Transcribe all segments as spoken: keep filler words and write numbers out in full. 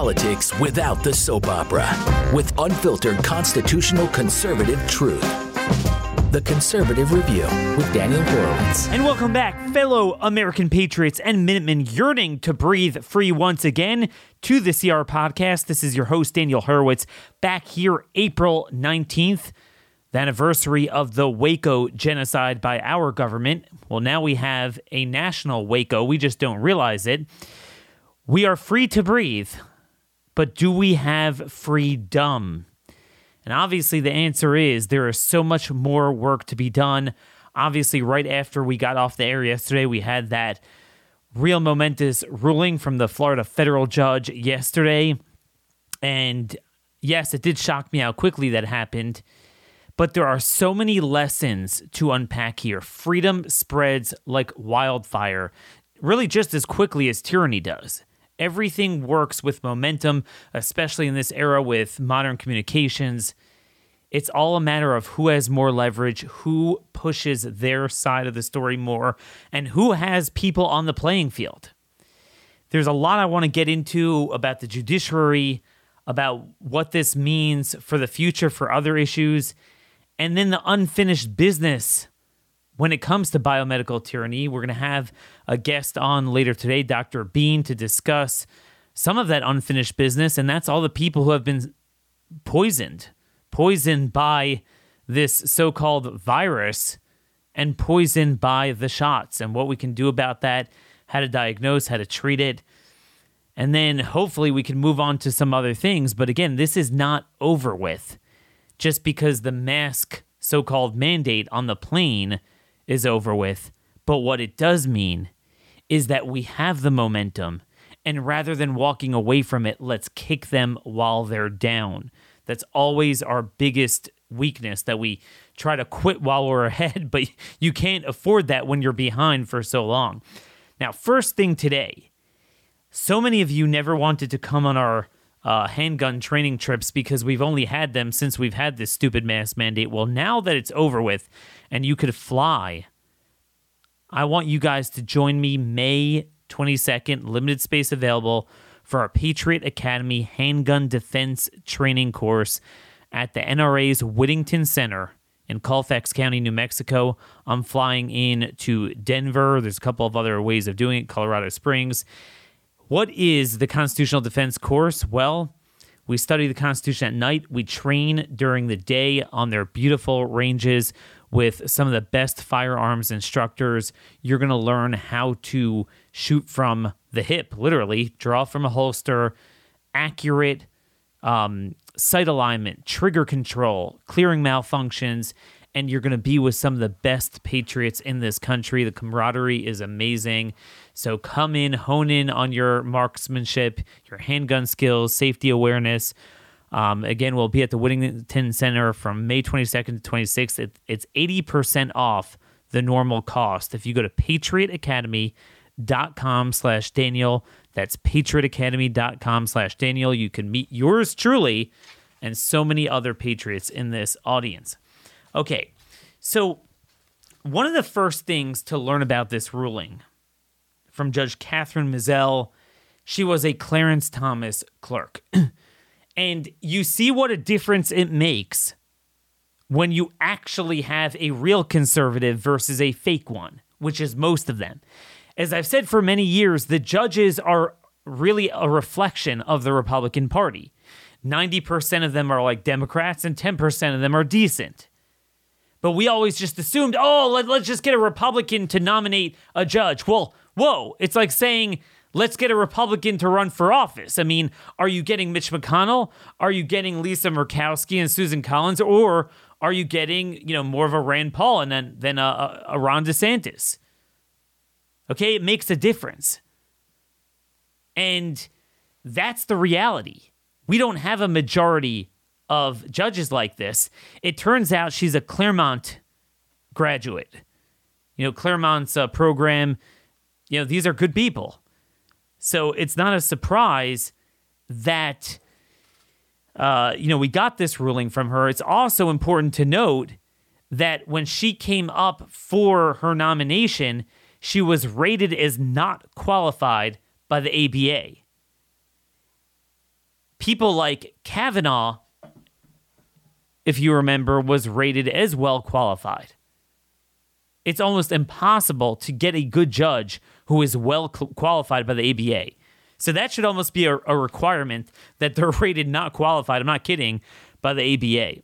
politics without the soap opera with unfiltered constitutional conservative truth. The Conservative Review with Daniel Horowitz. And welcome back, fellow American patriots and Minutemen yearning to breathe free once again, to the C R podcast. This is your host, Daniel Horowitz, back here April nineteenth, the anniversary of the Waco genocide by our government. Well, now we have a national Waco. We just don't realize it. We are free to breathe, but do we have freedom? And obviously the answer is there is so much more work to be done. Obviously, right after we got off the air yesterday, we had that real momentous ruling from the Florida federal judge yesterday. And yes, it did shock me how quickly that happened. But there are so many lessons to unpack here. Freedom spreads like wildfire, really just as quickly as tyranny does. Everything works with momentum, especially in this era with modern communications. It's all a matter of who has more leverage, who pushes their side of the story more, and who has people on the playing field. There's a lot I want to get into about the judiciary, about what this means for the future for other issues, and then the unfinished business when it comes to biomedical tyranny. We're going to have a guest on later today, Doctor Bean, to discuss some of that unfinished business, and that's all the people who have been poisoned, poisoned by this so-called virus and poisoned by the shots, and what we can do about that, how to diagnose, how to treat it. And then hopefully we can move on to some other things. But again, this is not over with just because the mask so-called mandate on the plane is over with. But what it does mean is that we have the momentum, and rather than walking away from it, let's kick them while they're down. That's always our biggest weakness, that we try to quit while we're ahead, but you can't afford that when you're behind for so long. Now, first thing today, so many of you never wanted to come on our uh, handgun training trips because we've only had them since we've had this stupid mask mandate. Well, now that it's over with, and you could fly, I want you guys to join me May twenty-second, limited space available, for our Patriot Academy handgun defense training course at the N R A's Whittington Center in Colfax County, New Mexico. I'm flying in to Denver. There's a couple of other ways of doing it, Colorado Springs. What is the constitutional defense course? Well, we study the Constitution at night. We train during the day on their beautiful ranges with some of the best firearms instructors. You're going to learn how to shoot from the hip, literally, draw from a holster, accurate um, sight alignment, trigger control, clearing malfunctions, and you're going to be with some of the best patriots in this country. The camaraderie is amazing. So come in, hone in on your marksmanship, your handgun skills, safety awareness. Um, again, we'll be at the Whittington Center from May twenty-second to twenty-sixth. It, it's eighty percent off the normal cost. If you go to patriot academy dot com slash Daniel, that's patriot academy dot com slash Daniel, you can meet yours truly and so many other patriots in this audience. Okay, so one of the first things to learn about this ruling from Judge Catherine Mizzell, she was a Clarence Thomas clerk. And you see what a difference it makes when you actually have a real conservative versus a fake one, which is most of them. As I've said for many years, the judges are really a reflection of the Republican Party. ninety percent of them are like Democrats and ten percent of them are decent. But we always just assumed, oh, let, let's just get a Republican to nominate a judge. Well, whoa, it's like saying, let's get a Republican to run for office. I mean, are you getting Mitch McConnell? Are you getting Lisa Murkowski and Susan Collins? Or are you getting, you know, more of a Rand Paul and then than a, a Ron DeSantis? Okay, it makes a difference. And that's the reality. We don't have a majority of judges like this. It turns out she's a Claremont graduate. You know, Claremont's uh, program, you know, these are good people. So it's not a surprise that, uh, you know, we got this ruling from her. It's also important to note that when she came up for her nomination, she was rated as not qualified by the A B A. people like Kavanaugh, if you remember, was rated as well qualified. It's almost impossible to get a good judge who is well qualified by the A B A. So that should almost be a, a requirement that they're rated not qualified. I'm not kidding, by the A B A.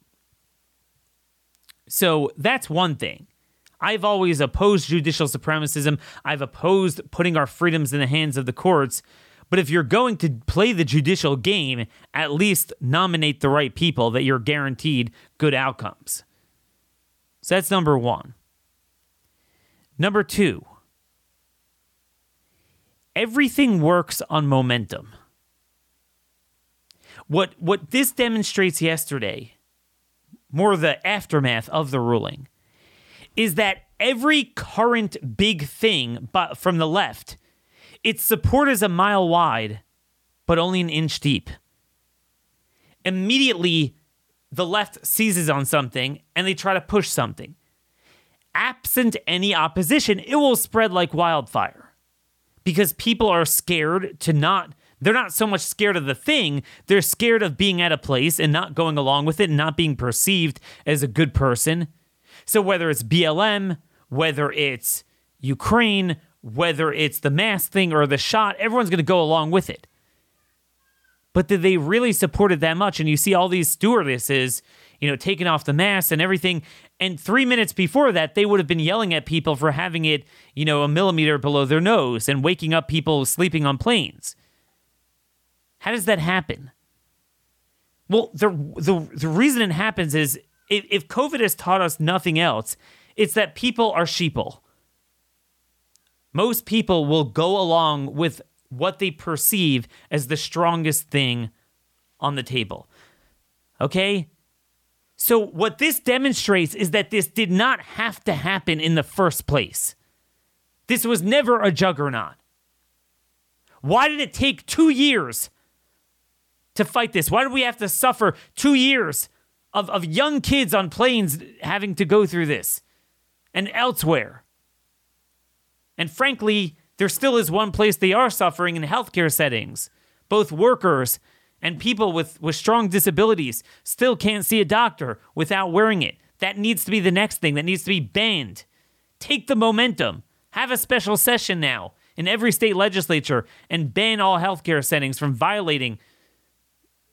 So that's one thing. I've always opposed judicial supremacism. I've opposed putting our freedoms in the hands of the courts. But if you're going to play the judicial game, at least nominate the right people that you're guaranteed good outcomes. So that's number one. Number two, everything works on momentum. What what this demonstrates yesterday, more the aftermath of the ruling, is that every current big thing but from the left, its support is a mile wide, but only an inch deep. Immediately, the left seizes on something, and they try to push something. Absent any opposition, it will spread like wildfire. Because people are scared to not, they're not so much scared of the thing, they're scared of being at a place and not going along with it, and not being perceived as a good person. So whether it's B L M, whether it's Ukraine, whether it's the mask thing or the shot, everyone's going to go along with it. But did they really support it that much? And you see all these stewardesses, you know, taking off the mask and everything. And three minutes before that, they would have been yelling at people for having it, you know, a millimeter below their nose and waking up people sleeping on planes. How does that happen? Well, the the, the reason it happens is if, if COVID has taught us nothing else, it's that people are sheeple. Most people will go along with what they perceive as the strongest thing on the table. Okay? So what this demonstrates is that this did not have to happen in the first place. This was never a juggernaut. Why did it take two years to fight this? Why did we have to suffer two years of, of young kids on planes having to go through this and elsewhere? And frankly, there still is one place they are suffering in healthcare settings. Both workers and people with, with strong disabilities still can't see a doctor without wearing it. That needs to be the next thing. That needs to be banned. Take the momentum. Have a special session now in every state legislature and ban all healthcare settings from violating,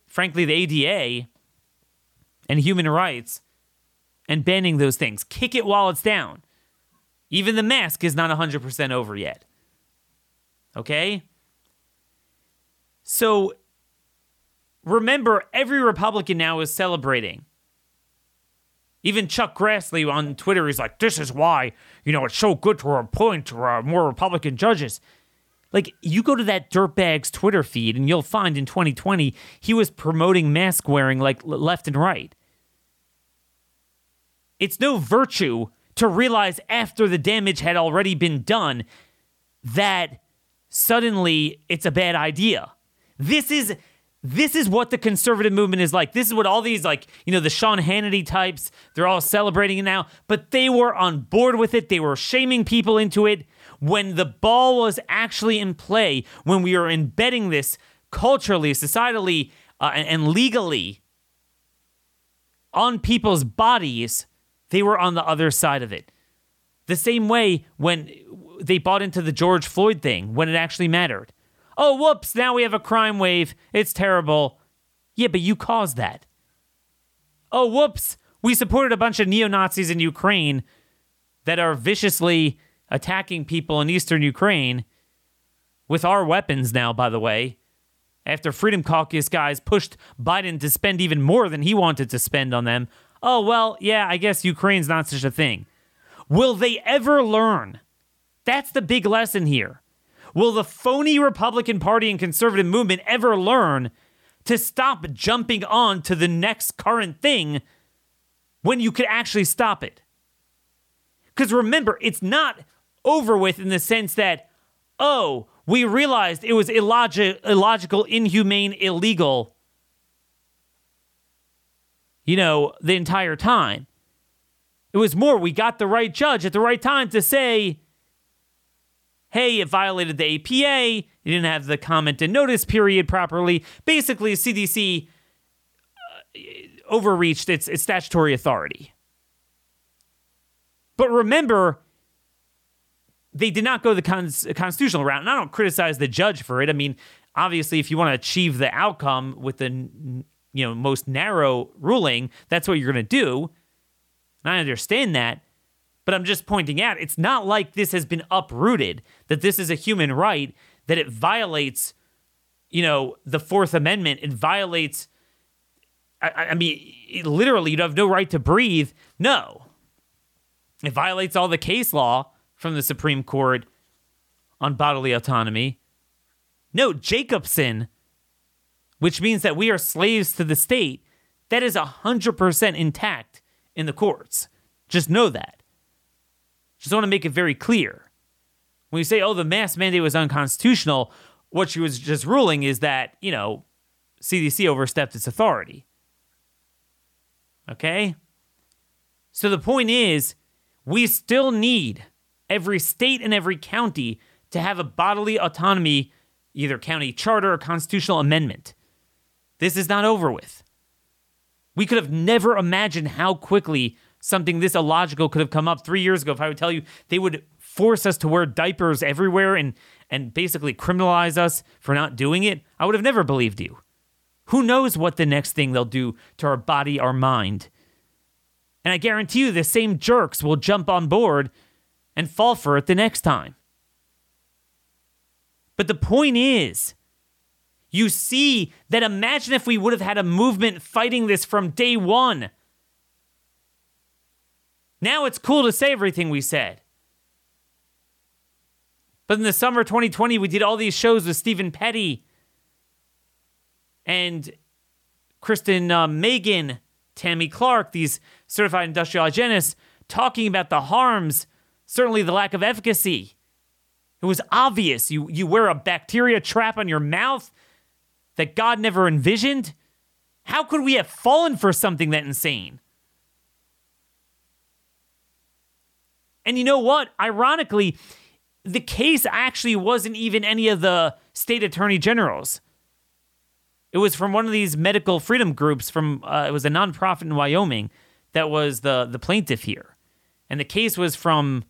frankly, the A D A and human rights and banning those things. Kick it while it's down. Even the mask is not one hundred percent over yet. Okay? So, remember, every Republican now is celebrating. Even Chuck Grassley on Twitter is like, this is why, you know, it's so good to appoint more Republican judges. Like, you go to that dirtbag's Twitter feed, and you'll find in twenty twenty, he was promoting mask wearing, like, left and right. It's no virtue to realize after the damage had already been done that suddenly it's a bad idea. This is this is what the conservative movement is like. This is what all these, like, you know, the Sean Hannity types, they're all celebrating it now, but they were on board with it. They were shaming people into it when the ball was actually in play, when we were embedding this culturally, societally, uh, and, and legally on people's bodies. They were on the other side of it. The same way when they bought into the George Floyd thing, when it actually mattered. Oh, whoops, now we have a crime wave. It's terrible. Yeah, but you caused that. Oh, whoops, we supported a bunch of neo-Nazis in Ukraine that are viciously attacking people in eastern Ukraine with our weapons now, by the way, after Freedom Caucus guys pushed Biden to spend even more than he wanted to spend on them. Oh, well, yeah, I guess Ukraine's not such a thing. Will they ever learn? That's the big lesson here. Will the phony Republican Party and conservative movement ever learn to stop jumping on to the next current thing when you could actually stop it? Because remember, it's not over with in the sense that, oh, we realized it was illog- illogical, inhumane, illegal, you know, the entire time. It was more, we got the right judge at the right time to say, hey, it violated the A P A, They didn't have the comment and notice period properly. Basically, C D C uh, overreached its, its statutory authority. But remember, they did not go the cons- constitutional route, and I don't criticize the judge for it. I mean, obviously, if you want to achieve the outcome with the you know most narrow ruling, that's what you're going to do, and I understand that. But I'm just pointing out, it's not like this has been uprooted, that this is a human right, that it violates, you know, the Fourth Amendment. It violates, I, I mean, it literally, you have no right to breathe. No. It violates all the case law from the Supreme Court on bodily autonomy. No, Jacobson, which means that we are slaves to the state, that is one hundred percent intact in the courts. Just know that. Just want to make it very clear. When you say, oh, the mask mandate was unconstitutional, what she was just ruling is that, you know, C D C overstepped its authority. Okay? So the point is, we still need every state and every county to have a bodily autonomy, either county charter or constitutional amendment. This is not over with. We could have never imagined how quickly something this illogical could have come up three years ago. If I would tell you they would force us to wear diapers everywhere and, and basically criminalize us for not doing it, I would have never believed you. Who knows what the next thing they'll do to our body, our mind. And I guarantee you the same jerks will jump on board and fall for it the next time. But the point is, you see that imagine if we would have had a movement fighting this from day one. Now it's cool to say everything we said. But in the summer twenty twenty, we did all these shows with Stephen Petty and Kristen uh, Megan, Tammy Clark, these certified industrial hygienists, talking about the harms, certainly the lack of efficacy. It was obvious. You, you wear a bacteria trap on your mouth that God never envisioned. How could we have fallen for something that insane? And you know what? Ironically, the case actually wasn't even any of the state attorney generals. It was from one of these medical freedom groups from, uh, it was a nonprofit in Wyoming that was the, the plaintiff here. And the case was from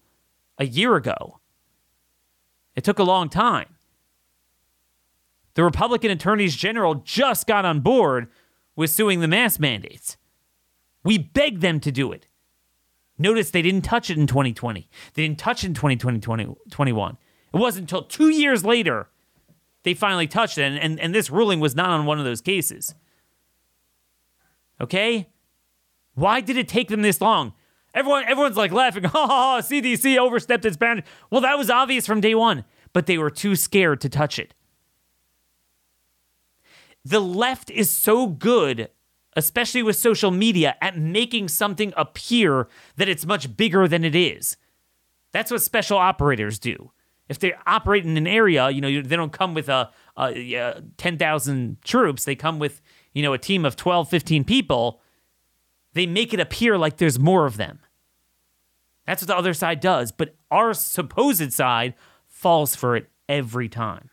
a year ago. It took a long time. The Republican attorneys general just got on board with suing the mask mandates. We begged them to do it. Notice they didn't touch it in twenty twenty. They didn't touch it in twenty twenty, twenty twenty-one. It wasn't until two years later they finally touched it, and, and, and this ruling was not on one of those cases. Okay? Why did it take them this long? Everyone, everyone's like laughing, oh, C D C overstepped its boundaries. Well, that was obvious from day one, but they were too scared to touch it. The left is so good, especially with social media, at making something appear that it's much bigger than it is. That's what special operators do. If they operate in an area, you know, they don't come with a, a, a ten thousand troops. They come with, you know, a team of twelve, fifteen people. They make it appear like there's more of them. That's what the other side does. But our supposed side falls for it every time.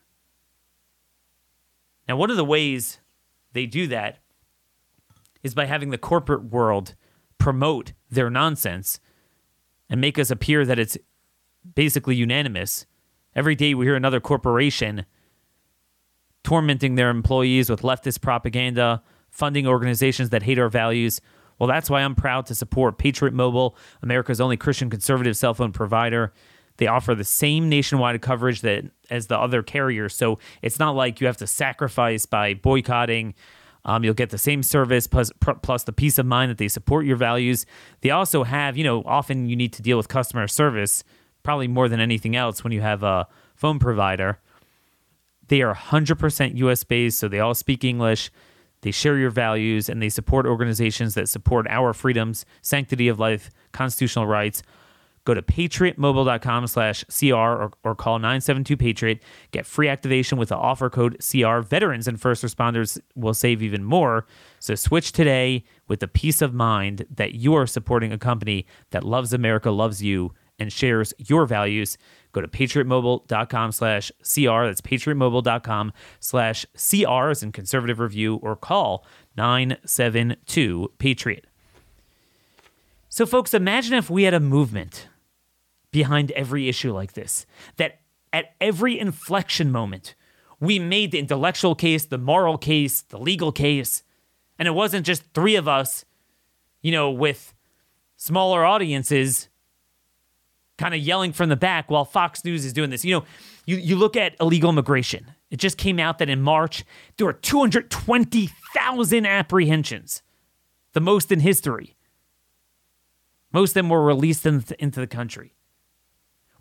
Now, one of the ways they do that is by having the corporate world promote their nonsense and make us appear that it's basically unanimous. Every day we hear another corporation tormenting their employees with leftist propaganda, funding organizations that hate our values. Well, that's why I'm proud to support Patriot Mobile, America's only Christian conservative cell phone provider. They offer the same nationwide coverage that as the other carriers, so it's not like you have to sacrifice by boycotting. Um, you'll get the same service plus, plus the peace of mind that they support your values. They also have, you know, often you need to deal with customer service, probably more than anything else when you have a phone provider. They are one hundred percent U S-based, so they all speak English. They share your values, and they support organizations that support our freedoms, sanctity of life, constitutional rights. Go to patriotmobile.com slash CR or, or call nine seven two PATRIOT. Get free activation with the offer code C R. Veterans and first responders will save even more. So switch today with the peace of mind that you are supporting a company that loves America, loves you, and shares your values. Go to patriotmobile.com slash CR. That's patriotmobile.com slash CR as in conservative review, or call nine seven two PATRIOT. So folks, imagine if we had a movement behind every issue like this, that at every inflection moment, we made the intellectual case, the moral case, the legal case, and it wasn't just three of us, you know, with smaller audiences kind of yelling from the back while Fox News is doing this. You know, you, you look at illegal immigration. It just came out that in March, there were two hundred twenty thousand apprehensions, the most in history. Most of them were released in th- into the country.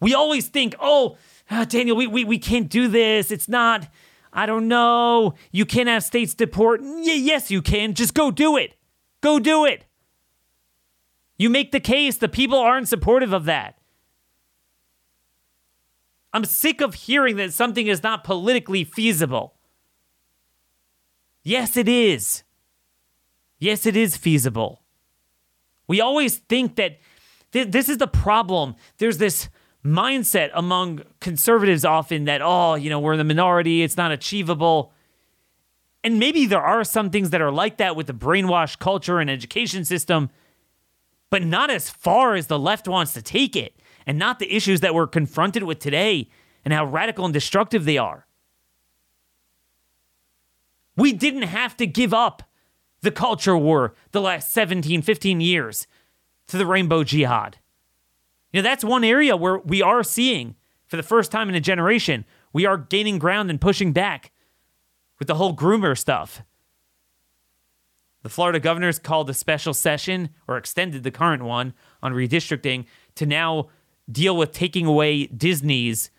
We always think, oh, oh Daniel, we, we we can't do this. It's not, I don't know. You can't have states deport. Y- yes, you can. Just go do it. Go do it. You make the case. The people aren't supportive of that. I'm sick of hearing that something is not politically feasible. Yes, it is. Yes, it is feasible. We always think that th- this is the problem. There's this mindset among conservatives often that, oh, you know, we're in the minority, it's not achievable. And maybe there are some things that are like that with the brainwashed culture and education system, but not as far as the left wants to take it, and not the issues that we're confronted with today and how radical and destructive they are. We didn't have to give up the culture war the last seventeen, fifteen years to the rainbow jihad. You know, that's one area where we are seeing, for the first time in a generation, we are gaining ground and pushing back with the whole groomer stuff. The Florida governor's called a special session, or extended the current one, on redistricting to now deal with taking away Disney's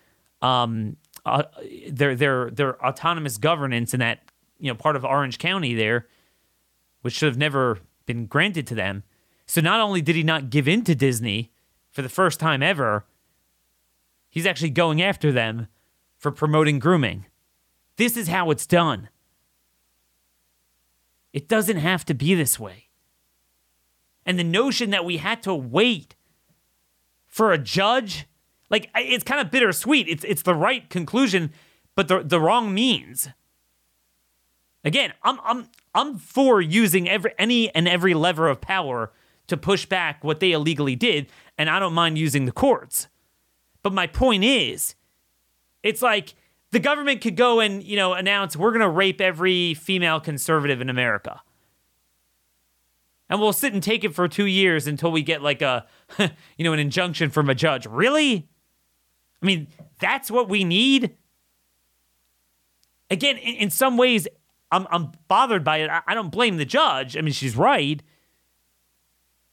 um, uh, their their their autonomous governance in that, you know, part of Orange County there, which should have never been granted to them. So not only did he not give in to Disney for the first time ever, he's actually going after them for promoting grooming. This is how it's done. It doesn't have to be this way. And the notion that we had to wait for a judge, like, it's kind of bittersweet. It's it's the right conclusion, but the the wrong means. Again, I'm I'm I'm for using every any and every lever of power to push back what they illegally did, and I don't mind using the courts. But my point is, it's like the government could go and, you know, announce we're going to rape every female conservative in America, and we'll sit and take it for two years until we get like a, you know, an injunction from a judge. Really? I mean, that's what we need. Again, in, in some ways, I'm I'm bothered by it. I, I don't blame the judge. I mean, she's right.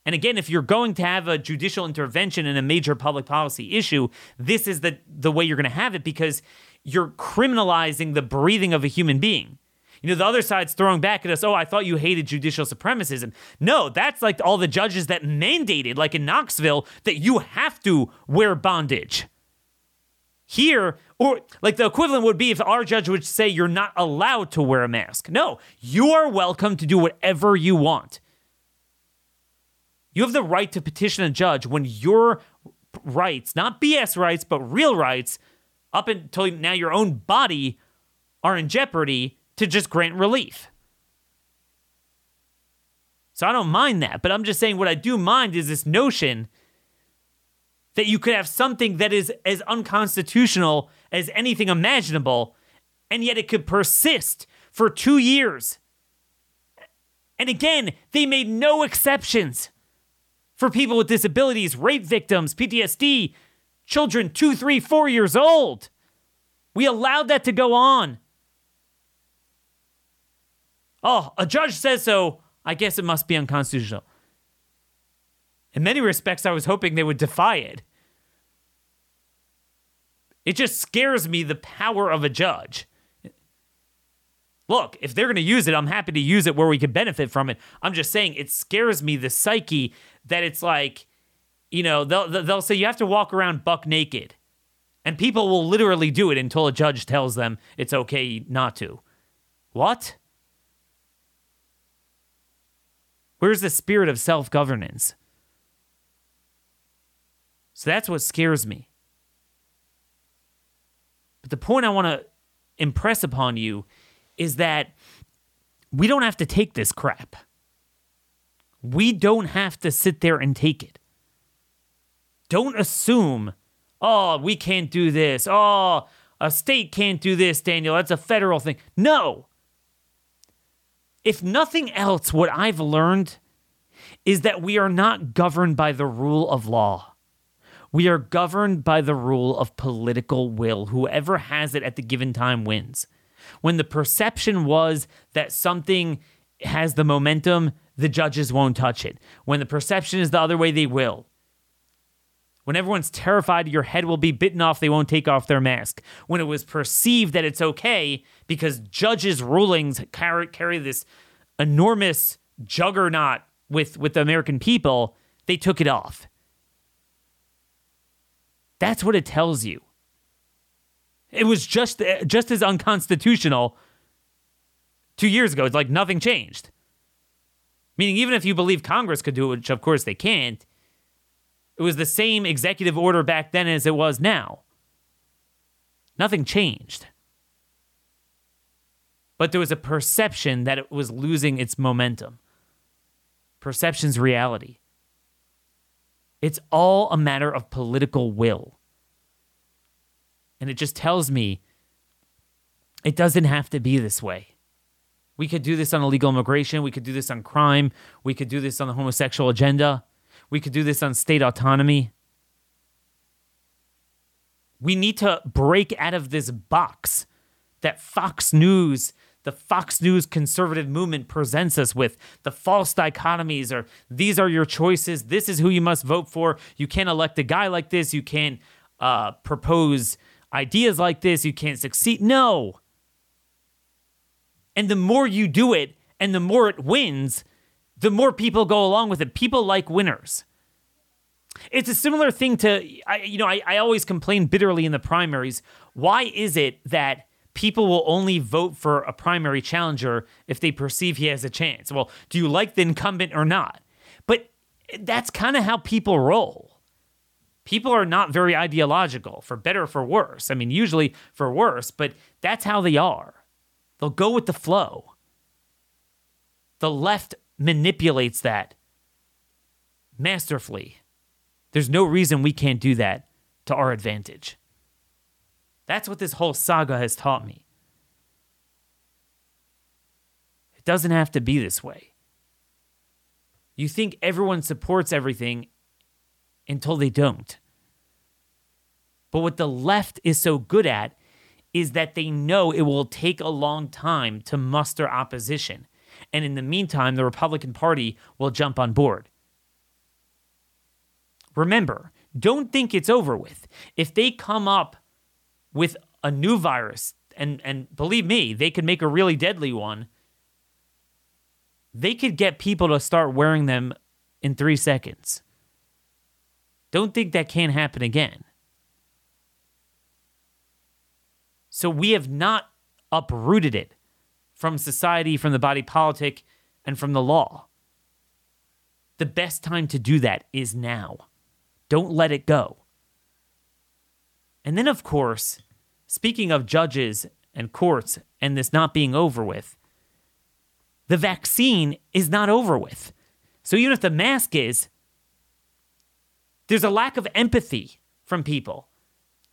And again, if you're going to have a judicial intervention in a major public policy issue, this is the, the way you're going to have it, because you're criminalizing the breathing of a human being. You know, the other side's throwing back at us, oh, I thought you hated judicial supremacism. No, that's like all the judges that mandated, like in Knoxville, that you have to wear bondage. Here, or like the equivalent would be if our judge would say you're not allowed to wear a mask. No, you are welcome to do whatever you want. You have the right to petition a judge when your rights, not B S rights, but real rights, up until now your own body, are in jeopardy, to just grant relief. So I don't mind that, but I'm just saying what I do mind is this notion that you could have something that is as unconstitutional as anything imaginable, and yet it could persist for two years. And again, they made no exceptions for people with disabilities, rape victims, P T S D, children two, three, four years old. We allowed that to go on. Oh, a judge says so, I guess it must be unconstitutional. In many respects, I was hoping they would defy it. It just scares me, the power of a judge. Look, if they're going to use it, I'm happy to use it where we can benefit from it. I'm just saying it scares me, the psyche, that it's like, you know, they'll, they'll say you have to walk around buck naked. And people will literally do it until a judge tells them it's okay not to. What? Where's the spirit of self-governance? So that's what scares me. But the point I want to impress upon you is that we don't have to take this crap. We don't have to sit there and take it. Don't assume, oh, we can't do this. Oh, a state can't do this, Daniel. That's a federal thing. No. If nothing else, what I've learned is that we are not governed by the rule of law. We are governed by the rule of political will. Whoever has it at the given time wins. When the perception was that something has the momentum, the judges won't touch it. When the perception is the other way, they will. When everyone's terrified, your head will be bitten off, they won't take off their mask. When it was perceived that it's okay because judges' rulings carry, carry this enormous juggernaut with, with the American people, they took it off. That's what it tells you. It was just, just as unconstitutional two years ago. It's like nothing changed. Meaning even if you believe Congress could do it, which of course they can't, it was the same executive order back then as it was now. Nothing changed. But there was a perception that it was losing its momentum. Perception's reality. It's all a matter of political will. And it just tells me it doesn't have to be this way. We could do this on illegal immigration. We could do this on crime. We could do this on the homosexual agenda. We could do this on state autonomy. We need to break out of this box that Fox News, the Fox News conservative movement presents us with. The false dichotomies are, these are your choices. This is who you must vote for. You can't elect a guy like this. You can't uh, propose ideas like this. You can't succeed. No. And the more you do it and the more it wins, the more people go along with it. People like winners. It's a similar thing to, I, you know, I, I always complain bitterly in the primaries. Why is it that people will only vote for a primary challenger if they perceive he has a chance? Well, do you like the incumbent or not? But that's kind of how people roll. People are not very ideological, for better or for worse. I mean, usually for worse, but that's how they are. They'll go with the flow. The left manipulates that masterfully. There's no reason we can't do that to our advantage. That's what this whole saga has taught me. It doesn't have to be this way. You think everyone supports everything until they don't. But what the left is so good at is that they know it will take a long time to muster opposition. And in the meantime, the Republican Party will jump on board. Remember, don't think it's over with. If they come up with a new virus, and, and believe me, they could make a really deadly one, they could get people to start wearing them in three seconds. Don't think that can't happen again. So we have not uprooted it from society, from the body politic, and from the law. The best time to do that is now. Don't let it go. And then, of course, speaking of judges and courts and this not being over with, the vaccine is not over with. So even if the mask is, there's a lack of empathy from people.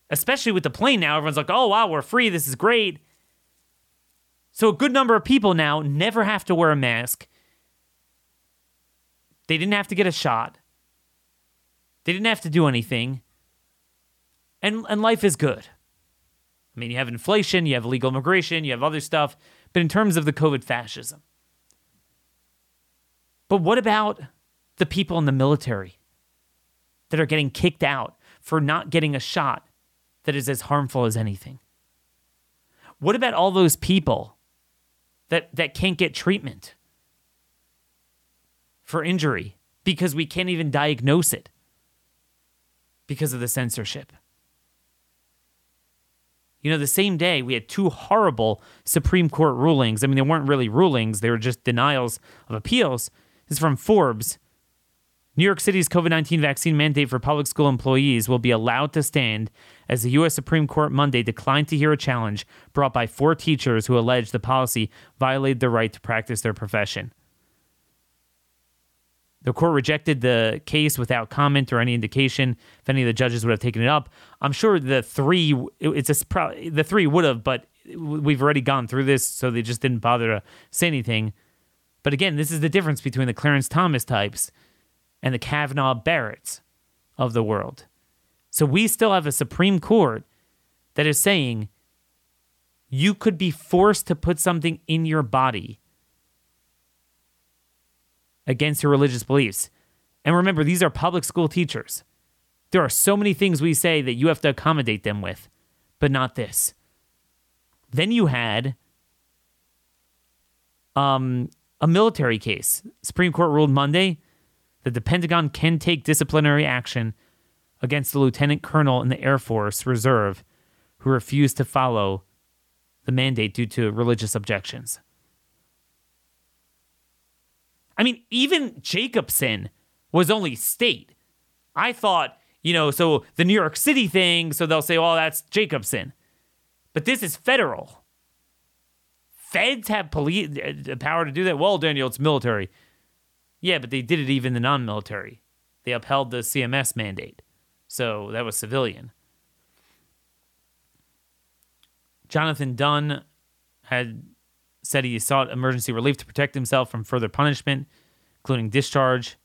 Especially with the plane now, everyone's like, oh, wow, we're free, this is great. So a good number of people now never have to wear a mask. They didn't have to get a shot. They didn't have to do anything. And and life is good. I mean, you have inflation, you have illegal immigration, you have other stuff. But in terms of the COVID fascism. But what about the people in the military that are getting kicked out for not getting a shot that is as harmful as anything? What about all those people That, that can't get treatment for injury because we can't even diagnose it because of the censorship? You know, the same day we had two horrible Supreme Court rulings. I mean, they weren't really rulings. They were just denials of appeals. This is from Forbes. New York City's COVID nineteen vaccine mandate for public school employees will be allowed to stand as the U S Supreme Court Monday declined to hear a challenge brought by four teachers who alleged the policy violated their right to practice their profession. The court rejected the case without comment or any indication if any of the judges would have taken it up. I'm sure the three, it's a, the three would have, but we've already gone through this, so they just didn't bother to say anything. But again, this is the difference between the Clarence Thomas types and the Kavanaugh Barretts of the world. So we still have a Supreme Court that is saying you could be forced to put something in your body against your religious beliefs. And remember, these are public school teachers. There are so many things we say that you have to accommodate them with, but not this. Then you had um, a military case. Supreme Court ruled Monday that the Pentagon can take disciplinary action against the lieutenant colonel in the Air Force Reserve who refused to follow the mandate due to religious objections. I mean, even Jacobson was only state. I thought, you know, so the New York City thing, so they'll say, oh, that's Jacobson. But this is federal. Feds have police, the power to do that. Well, Daniel, it's military. Yeah, but they did it even the non-military. They upheld the C M S mandate. So that was civilian. Jonathan Dunn had said he sought emergency relief to protect himself from further punishment, including discharge.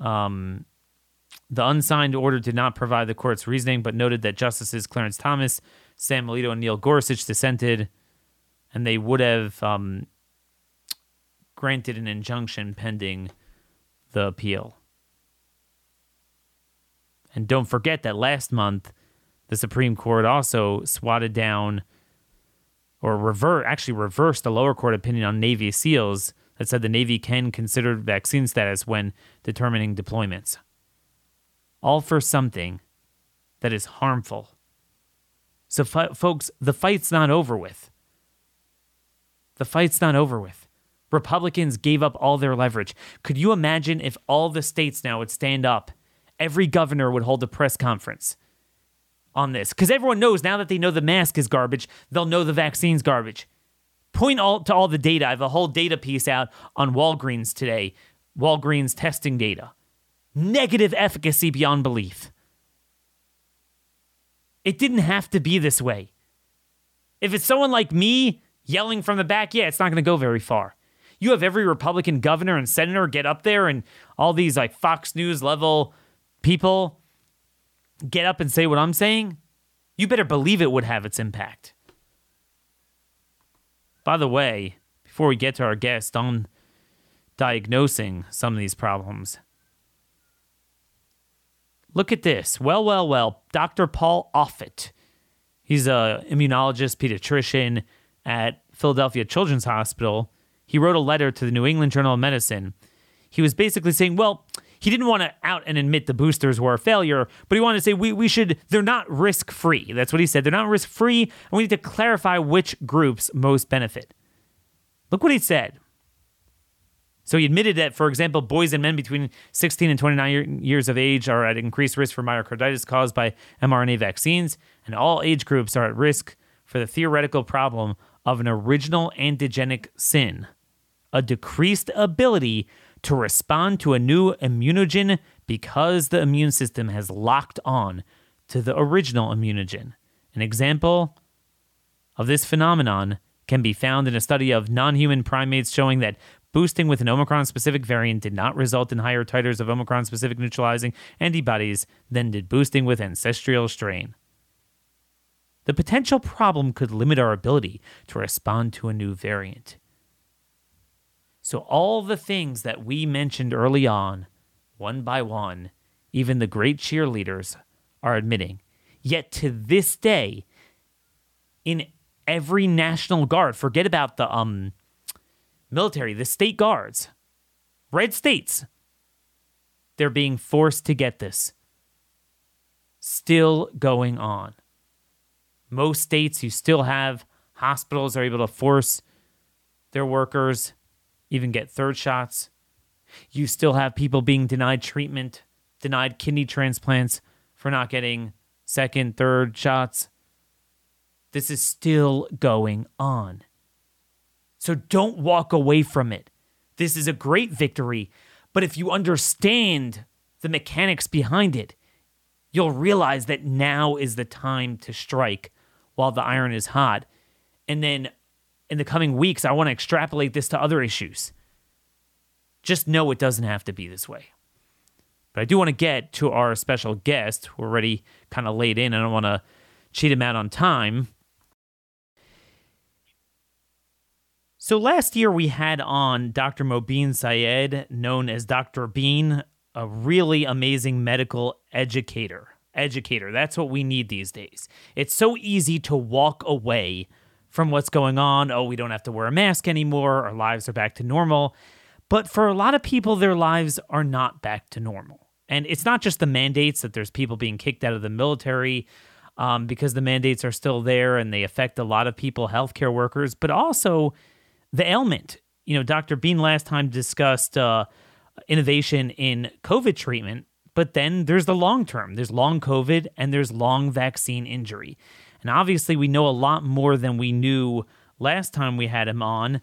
Um, the unsigned order did not provide the court's reasoning, but noted that Justices Clarence Thomas, Sam Alito, and Neil Gorsuch dissented, and they would have um, granted an injunction pending the appeal. And don't forget that last month, the Supreme Court also swatted down or revert, actually reversed the lower court opinion on Navy SEALs that said the Navy can consider vaccine status when determining deployments. All for something that is harmful. So, f- folks, the fight's not over with. The fight's not over with. Republicans gave up all their leverage. Could you imagine if all the states now would stand up? Every governor would hold a press conference on this, because everyone knows now that they know the mask is garbage, they'll know the vaccine's garbage. Point all to all the data. I have a whole data piece out on Walgreens today. Walgreens testing data. Negative efficacy beyond belief. It didn't have to be this way. If it's someone like me yelling from the back, yeah, it's not going to go very far. You have every Republican governor and senator get up there and all these like Fox News level people get up and say what I'm saying, you better believe it would have its impact. By the way, before we get to our guest on diagnosing some of these problems, look at this. Well, well, well, Doctor Paul Offit. He's an immunologist, pediatrician at Philadelphia Children's Hospital. He wrote a letter to the New England Journal of Medicine. He was basically saying, well, he didn't want to out and admit the boosters were a failure, but he wanted to say we we should, they're not risk-free. That's what he said. They're not risk-free, and we need to clarify which groups most benefit. Look what he said. So he admitted that, for example, boys and men between sixteen and twenty-nine years of age are at increased risk for myocarditis caused by mRNA vaccines, and all age groups are at risk for the theoretical problem of an original antigenic sin, a decreased ability to respond to a new immunogen because the immune system has locked on to the original immunogen. An example of this phenomenon can be found in a study of non-human primates showing that boosting with an Omicron-specific variant did not result in higher titers of Omicron-specific neutralizing antibodies than did boosting with ancestral strain. The potential problem could limit our ability to respond to a new variant. So all the things that we mentioned early on, one by one, even the great cheerleaders are admitting. Yet to this day, in every National Guard, forget about the um, military, the state guards, red states, they're being forced to get this. Still going on. Most states, you still have hospitals are able to force their workers even get third shots. You still have people being denied treatment, denied kidney transplants for not getting second, third shots. This is still going on. So don't walk away from it. This is a great victory, but if you understand the mechanics behind it, you'll realize that now is the time to strike while the iron is hot. And then in the coming weeks, I want to extrapolate this to other issues. Just know it doesn't have to be this way. But I do want to get to our special guest. We're already kind of late in. I don't want to cheat him out on time. So last year we had on Doctor Mobeen Syed, known as Doctor Bean, a really amazing medical educator. Educator, that's what we need these days. It's so easy to walk away from what's going on. Oh, we don't have to wear a mask anymore. Our lives are back to normal. But for a lot of people, their lives are not back to normal. And it's not just the mandates that there's people being kicked out of the military um, because the mandates are still there and they affect a lot of people, healthcare workers, but also the ailment. You know, Doctor Bean last time discussed uh, innovation in COVID treatment, but then there's the long term. There's long COVID and there's long vaccine injury. And obviously we know a lot more than we knew last time we had him on,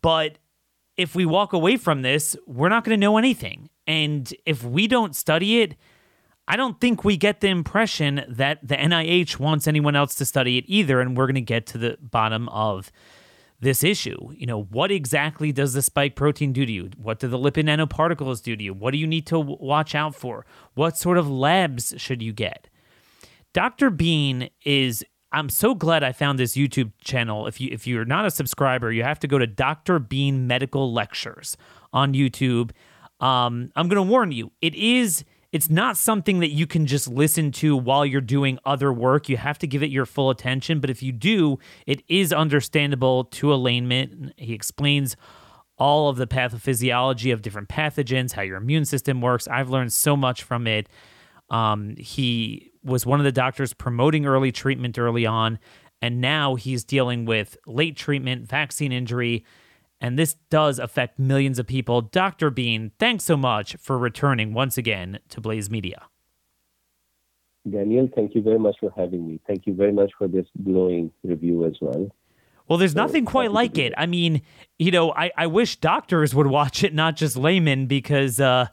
but if we walk away from this, we're not going to know anything. And if we don't study it, I don't think we get the impression that the N I H wants anyone else to study it either, and we're going to get to the bottom of this issue. You know, what exactly does the spike protein do to you? What do the lipid nanoparticles do to you? What do you need to watch out for? What sort of labs should you get? Doctor Bean is... I'm so glad I found this YouTube channel. If you if you're not a subscriber, you have to go to Doctor Bean Medical Lectures on YouTube. Um, I'm going to warn you, it is it's not something that you can just listen to while you're doing other work. You have to give it your full attention. But if you do, it is understandable to alignment. He explains all of the pathophysiology of different pathogens, how your immune system works. I've learned so much from it. Um, he was one of the doctors promoting early treatment early on, and now he's dealing with late treatment, vaccine injury, and this does affect millions of people. Doctor Bean, thanks so much for returning once again to Blaze Media. Daniel, thank you very much for having me. Thank you very much for this glowing review as well. Well, there's nothing quite like it. I mean, you know, I, I wish doctors would watch it, not just laymen, because... Uh,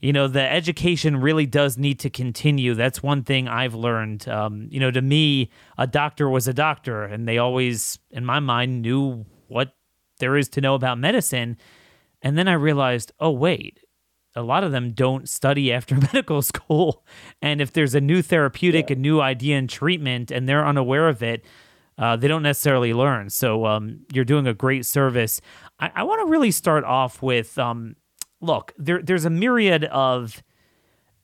You know, the education really does need to continue. That's one thing I've learned. Um, you know, to me, a doctor was a doctor, and they always, in my mind, knew what there is to know about medicine. And then I realized, oh, wait, a lot of them don't study after medical school. And if there's a new therapeutic, yeah. a new idea in treatment, and they're unaware of it, uh, they don't necessarily learn. So um, you're doing a great service. I, I want to really start off with... Um, Look, there, there's a myriad of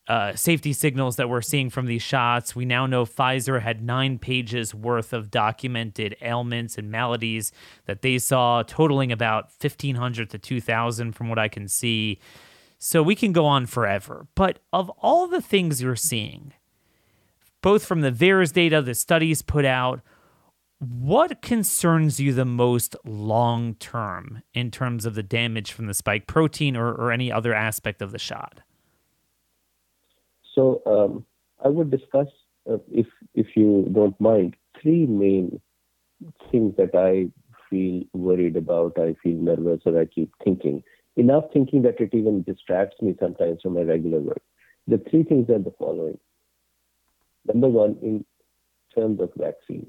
uh, safety signals that we're seeing from these shots. We now know Pfizer had nine pages worth of documented ailments and maladies that they saw, totaling about fifteen hundred to two thousand from what I can see. So we can go on forever. But of all the things you're seeing, both from the V A E R S data, the studies put out, what concerns you the most long-term in terms of the damage from the spike protein or, or any other aspect of the shot? So um, I would discuss, uh, if if you don't mind, three main things that I feel worried about, I feel nervous, or I keep thinking. Enough thinking that it even distracts me sometimes from my regular work. The three things are the following. Number one, in terms of vaccines.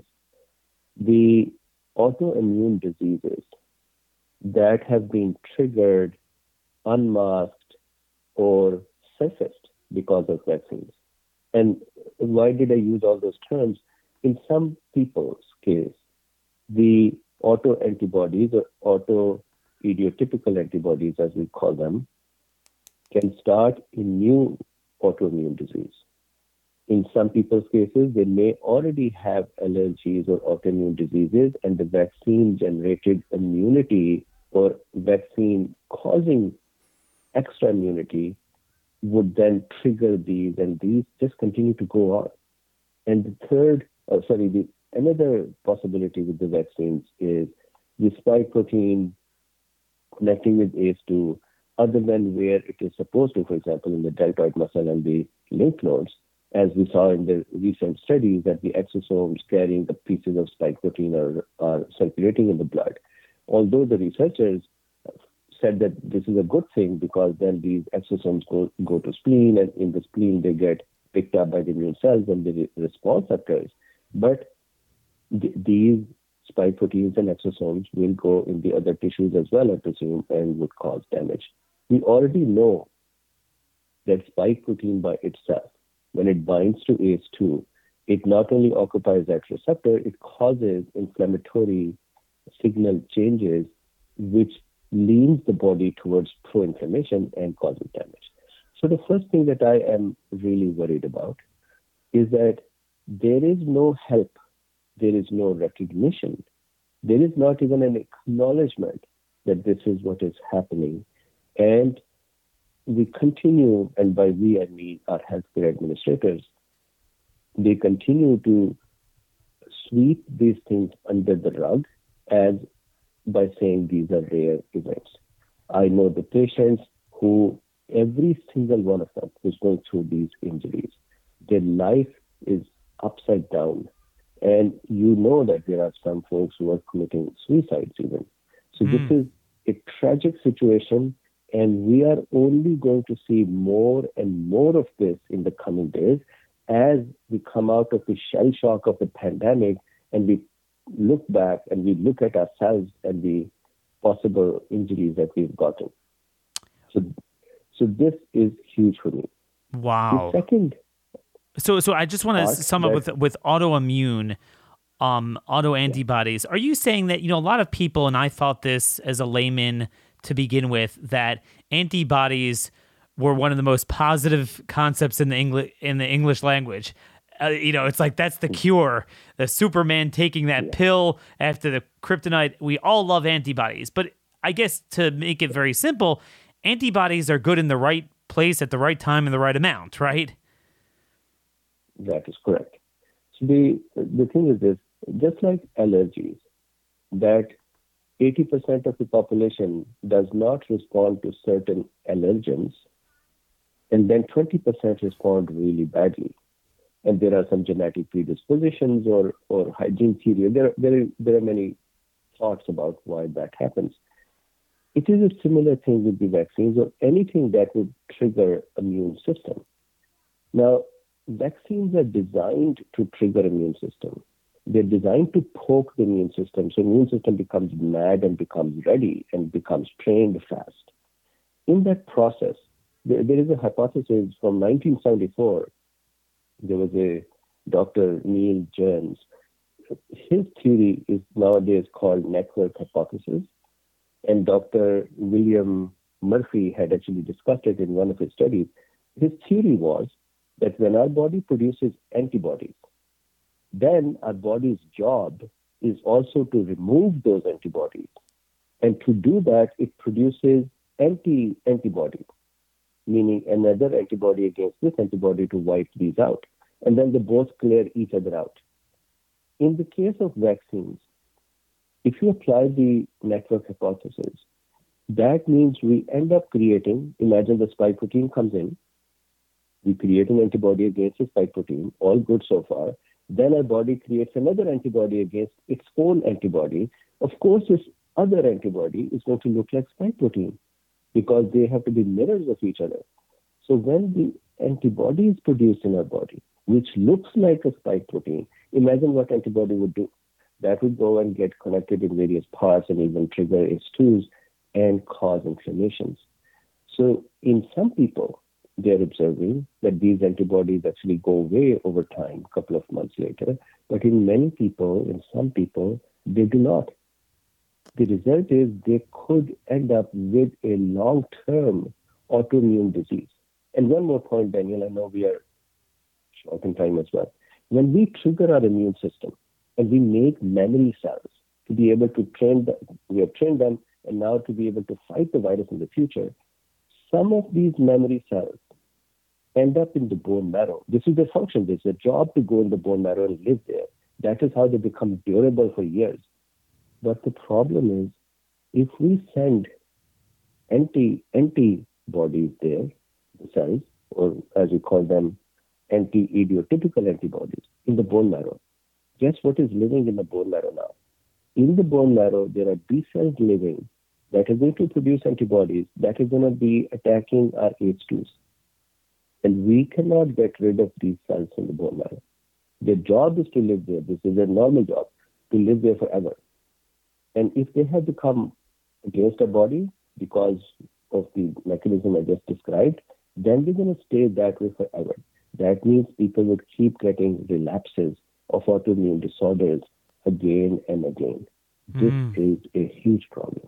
The autoimmune diseases that have been triggered, unmasked, or surfaced because of vaccines. And why did I use all those terms? In some people's case, the autoantibodies or autoidiotypical antibodies, as we call them, can start a new autoimmune disease. In some people's cases, they may already have allergies or autoimmune diseases, and the vaccine-generated immunity or vaccine-causing extra immunity would then trigger these, and these just continue to go on. And the third, oh, sorry, the, another possibility with the vaccines is the spike protein connecting with A C E two other than where it is supposed to, for example, in the deltoid muscle and the lymph nodes, as we saw in the recent studies that the exosomes carrying the pieces of spike protein are, are circulating in the blood. Although the researchers said that this is a good thing because then these exosomes go, go to spleen, and in the spleen they get picked up by the immune cells and the response occurs. But th- these spike proteins and exosomes will go in the other tissues as well, I presume, and would cause damage. We already know that spike protein by itself, when it binds to A C E two, it not only occupies that receptor, it causes inflammatory signal changes, which leans the body towards pro-inflammation and causes damage. So the first thing that I am really worried about is that there is no help. There is no recognition. There is not even an acknowledgement that this is what is happening. And we continue, and by we I mean our healthcare administrators, they continue to sweep these things under the rug as by saying these are rare events. I know the patients who, every single one of them is going through these injuries. Their life is upside down. And you know that there are some folks who are committing suicides even. So mm. this is a tragic situation, and we are only going to see more and more of this in the coming days as we come out of the shell shock of the pandemic and we look back and we look at ourselves and the possible injuries that we've gotten. So, so this is huge for me. Wow. The second... So, so I just want to sum up with with autoimmune, um, autoantibodies. Are you saying that, you know, a lot of people, and I thought this as a layman to begin with, that antibodies were one of the most positive concepts in the English in the English language. Uh, you know, it's like that's the cure. The Superman taking that yeah. pill after the kryptonite. We all love antibodies, but I guess to make it very simple, antibodies are good in the right place at the right time and the right amount, right? That is correct. So the the thing is this, just like allergies, that eighty percent of the population does not respond to certain allergens, and then twenty percent respond really badly. And there are some genetic predispositions or, or hygiene theory. There, there, there are many thoughts about why that happens. It is a similar thing with the vaccines or anything that would trigger immune system. Now, vaccines are designed to trigger immune system. They're designed to poke the immune system. So immune system becomes mad and becomes ready and becomes trained fast. In that process, there, there is a hypothesis from nineteen seventy-four. There was a Doctor Neil Jones. His theory is nowadays called network hypothesis. And Doctor William Murphy had actually discussed it in one of his studies. His theory was that when our body produces antibodies, then our body's job is also to remove those antibodies. And to do that, it produces anti-antibodies, meaning another antibody against this antibody to wipe these out. And then they both clear each other out. In the case of vaccines, if you apply the network hypothesis, that means we end up creating, imagine the spike protein comes in, we create an antibody against the spike protein, all good so far. Then our body creates another antibody against its own antibody. Of course, this other antibody is going to look like spike protein because they have to be mirrors of each other. So when the antibody is produced in our body, which looks like a spike protein, imagine what antibody would do. That would go and get connected in various parts and even trigger A C E twos and cause inflammations. So in some people, they're observing that these antibodies actually go away over time, a couple of months later. But in many people, in some people, they do not. The result is they could end up with a long-term autoimmune disease. And one more point, Daniel, I know we are short in time as well. When we trigger our immune system and we make memory cells to be able to train them, we have trained them, and now to be able to fight the virus in the future, some of these memory cells end up in the bone marrow. This is their function. It's their job to go in the bone marrow and live there. That is how they become durable for years. But the problem is, if we send anti antibodies there, the cells, or as we call them, anti-idiotypical antibodies in the bone marrow. Guess what is living in the bone marrow now? In the bone marrow, there are B cells living that are going to produce antibodies that are going to be attacking our A C E twos. And we cannot get rid of these cells in the bone marrow. Their job is to live there. This is their normal job, to live there forever. And if they have become against our body because of the mechanism I just described, then they're going to stay that way forever. That means people would keep getting relapses of autoimmune disorders again and again. This mm. is a huge problem.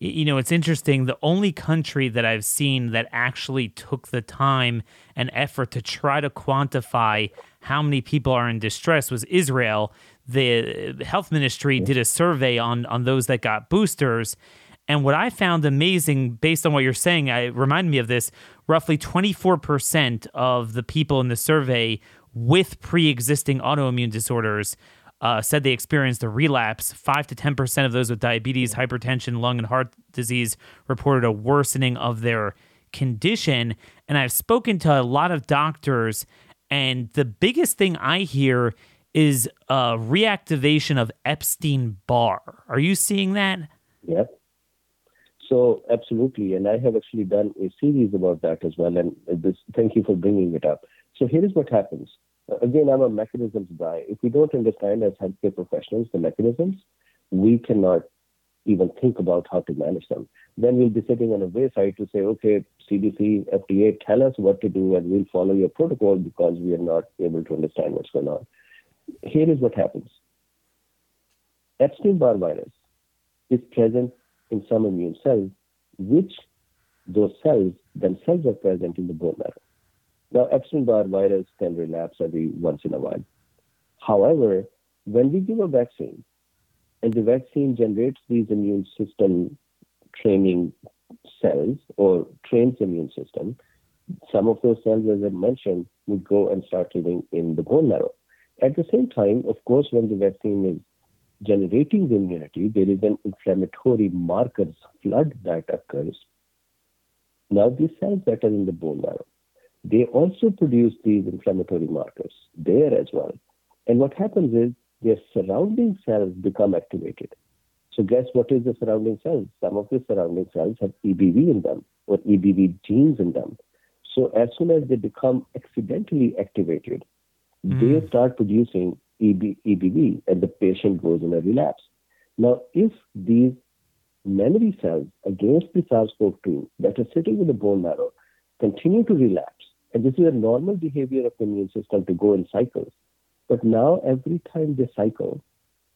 You know, it's interesting. The only country that I've seen that actually took the time and effort to try to quantify how many people are in distress was Israel. The health ministry did a survey on, on those that got boosters. And what I found amazing, based on what you're saying, I remind me of this, roughly twenty-four percent of the people in the survey with pre-existing autoimmune disorders Uh, said they experienced a relapse. five to ten percent of those with diabetes, hypertension, lung and heart disease reported a worsening of their condition. And I've spoken to a lot of doctors, and the biggest thing I hear is uh, reactivation of Epstein-Barr. Are you seeing that? Yep. So absolutely. And I have actually done a series about that as well. And this, thank you for bringing it up. So here is what happens. Again, I'm a mechanisms guy. If we don't understand as healthcare professionals the mechanisms, we cannot even think about how to manage them. Then we'll be sitting on a wayside to say, okay, C D C, F D A, tell us what to do and we'll follow your protocol because we are not able to understand what's going on. Here is what happens. Epstein-Barr virus is present in some immune cells, which those cells themselves are present in the bone marrow. Now, Epstein-Barr virus can relapse every once in a while. However, when we give a vaccine, and the vaccine generates these immune system training cells or trains immune system, some of those cells, as I mentioned, would go and start living in the bone marrow. At the same time, of course, when the vaccine is generating the immunity, there is an inflammatory markers flood that occurs. Now, these cells that are in the bone marrow, they also produce these inflammatory markers there as well. And what happens is their surrounding cells become activated. So guess what is the surrounding cells? Some of the surrounding cells have E B V in them or E B V genes in them. So as soon as they become accidentally activated, mm. they start producing E B, E B V and the patient goes in a relapse. Now, if these memory cells against the SARS-CoV two that are sitting in the bone marrow continue to relapse, and this is a normal behavior of the immune system to go in cycles. But now every time they cycle,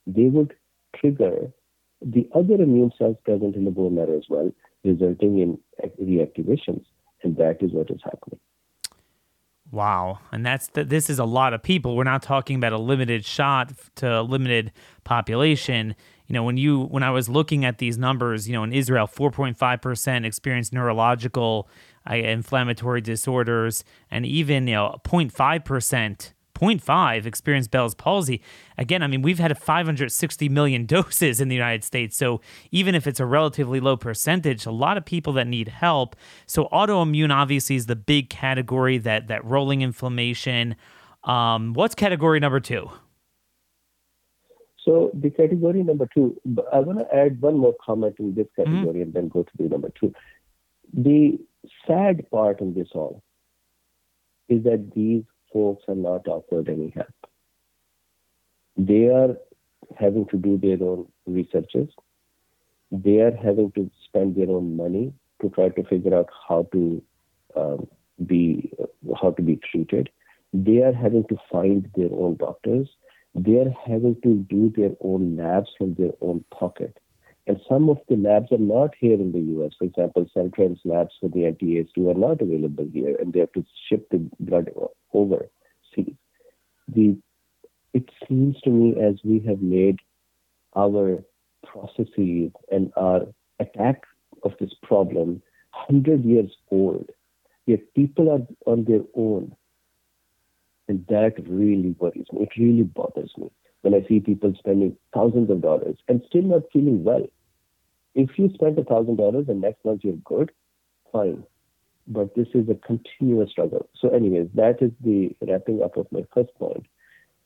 they would trigger the other immune cells present in the bone marrow as well, resulting in reactivations. And that is what is happening. Wow. And that's the, this is a lot of people. We're not talking about a limited shot to a limited population. You know, when you when I was looking at these numbers, you know, in Israel, four point five percent experienced neurological uh, inflammatory disorders, and even, you know, zero point five percent, zero point five experienced Bell's palsy. Again, I mean, we've had five hundred sixty million doses in the United States. So even if it's a relatively low percentage, a lot of people that need help. So autoimmune obviously is the big category, that that rolling inflammation. Um, what's category number two? So the category number two, I want to add one more comment in this category mm-hmm. and then go to the number two. The sad part in this all is that these folks are not offered any help. They are having to do their own researches. They are having to spend their own money to try to figure out how to um, be how to be treated. They are having to find their own doctors. They are having to do their own labs from their own pocket. And some of the labs are not here in the U S. For example, Centrum's labs for the anti A C E two are not available here, and they have to ship the blood overseas. The, it seems to me as we have made our processes and our attack of this problem one hundred years old, yet people are on their own. And that really worries me. It really bothers me when I see people spending thousands of dollars and still not feeling well. If you spend one thousand dollars and next month you're good, fine. But this is a continuous struggle. So anyways, that is the wrapping up of my first point.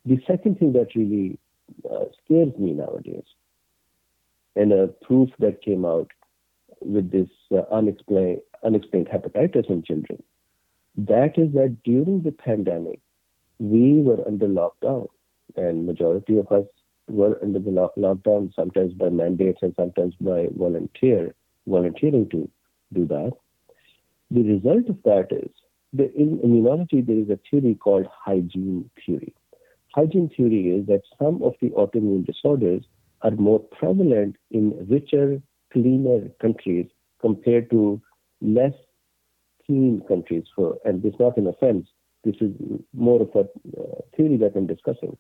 The second thing that really uh, scares me nowadays, and a proof that came out with this uh, unexplained, unexplained hepatitis in children, that is that during the pandemic, we were under lockdown, and majority of us were under the lo- lockdown, sometimes by mandates and sometimes by volunteer volunteering to do that. The result of that is, the, in immunology, there is a theory called hygiene theory. Hygiene theory is that some of the autoimmune disorders are more prevalent in richer, cleaner countries compared to less clean countries. For, and this is not an offense. This is more of a uh, theory that I'm discussing.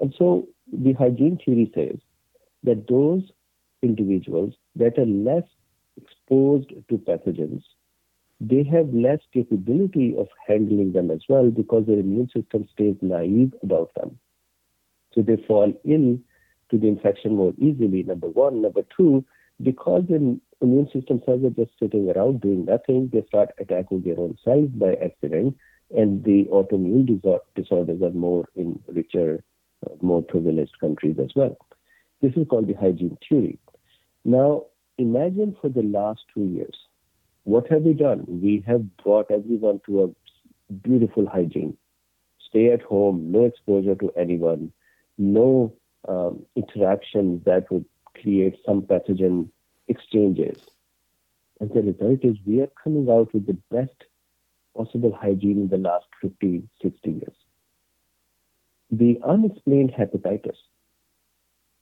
And so the hygiene theory says that those individuals that are less exposed to pathogens, they have less capability of handling them as well because their immune system stays naive about them. So they fall ill to the infection more easily, number one. Number two, because the immune system cells are just sitting around doing nothing, they start attacking their own cells by accident, and the autoimmune disorder, disorders are more in richer, more privileged countries as well. This is called the hygiene theory. Now, imagine for the last two years, what have we done? We have brought everyone to a beautiful hygiene. Stay at home, no exposure to anyone, no um, interactions that would create some pathogen exchanges. And the result is we are coming out with the best possible hygiene in the last fifty, sixty years. The unexplained hepatitis,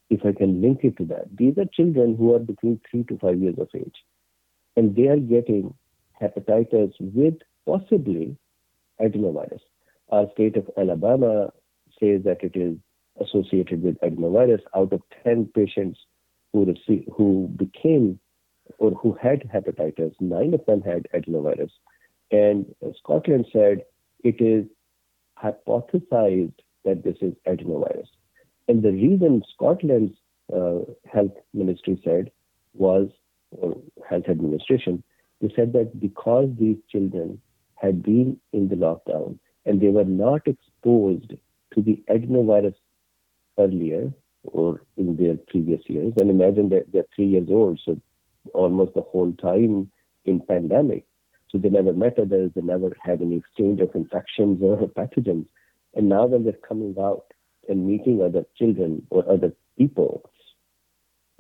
if I can link it to that, these are children who are between three to five years of age. And they are getting hepatitis with possibly adenovirus. Our state of Alabama says that it is associated with adenovirus. Out of ten patients who received, who became or who had hepatitis, nine of them had adenovirus. And Scotland said it is hypothesized that this is adenovirus. And the reason Scotland's uh, health ministry said was, or health administration, they said that because these children had been in the lockdown and they were not exposed to the adenovirus earlier or in their previous years, and imagine that they're three years old, so almost the whole time in pandemic, so they never met others, they never had any exchange of infections or pathogens. And now when they're coming out and meeting other children or other people,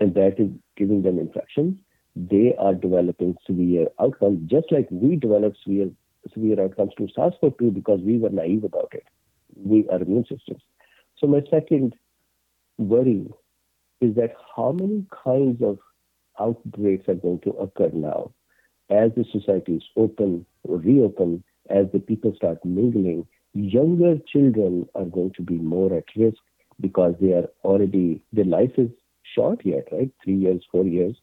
and that is giving them infections, they are developing severe outcomes, just like we developed severe, severe outcomes to SARS CoV two because we were naive about it. We are immune systems. So my second worry is that how many kinds of outbreaks are going to occur now as the societies open or reopen, as the people start mingling. Younger children are going to be more at risk because they are already, their life is short yet, right? Three years, four years,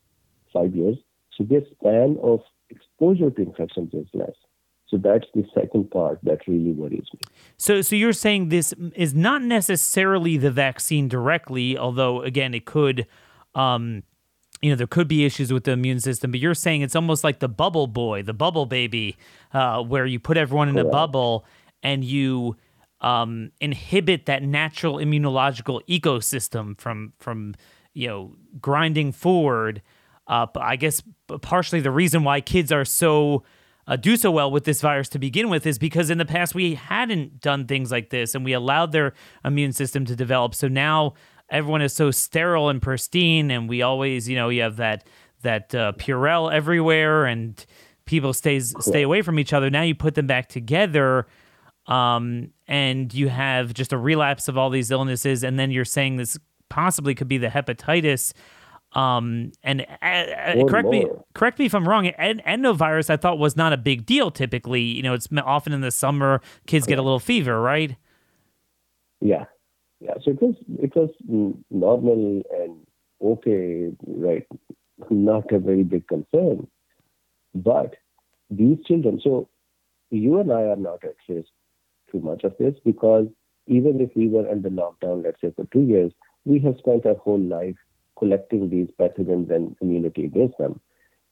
five years. So their span of exposure to infections is less. So that's the second part that really worries me. So so you're saying this is not necessarily the vaccine directly, although, again, it could, um, you know, there could be issues with the immune system, but you're saying it's almost like the bubble boy, the bubble baby, uh, where you put everyone in Correct. A bubble and you um, inhibit that natural immunological ecosystem from, from you know, grinding forward. Uh, I guess partially the reason why kids are so uh, do so well with this virus to begin with is because in the past we hadn't done things like this and we allowed their immune system to develop. So now everyone is so sterile and pristine, and we always, you know, you have that that uh, Purell everywhere, and people stays stay away from each other. Now you put them back together, um, and you have just a relapse of all these illnesses. And then you're saying this possibly could be the hepatitis. Um, and uh, correct me, correct me if I'm wrong. Ad- adenovirus, I thought, was not a big deal. Typically, you know, it's often in the summer kids get a little fever, right? Yeah, yeah. So it was it was normal and okay, right? Not a very big concern. But these children, so you and I are not at risk too much of this because even if we were under lockdown, let's say for two years, we have spent our whole life collecting these pathogens and immunity against them.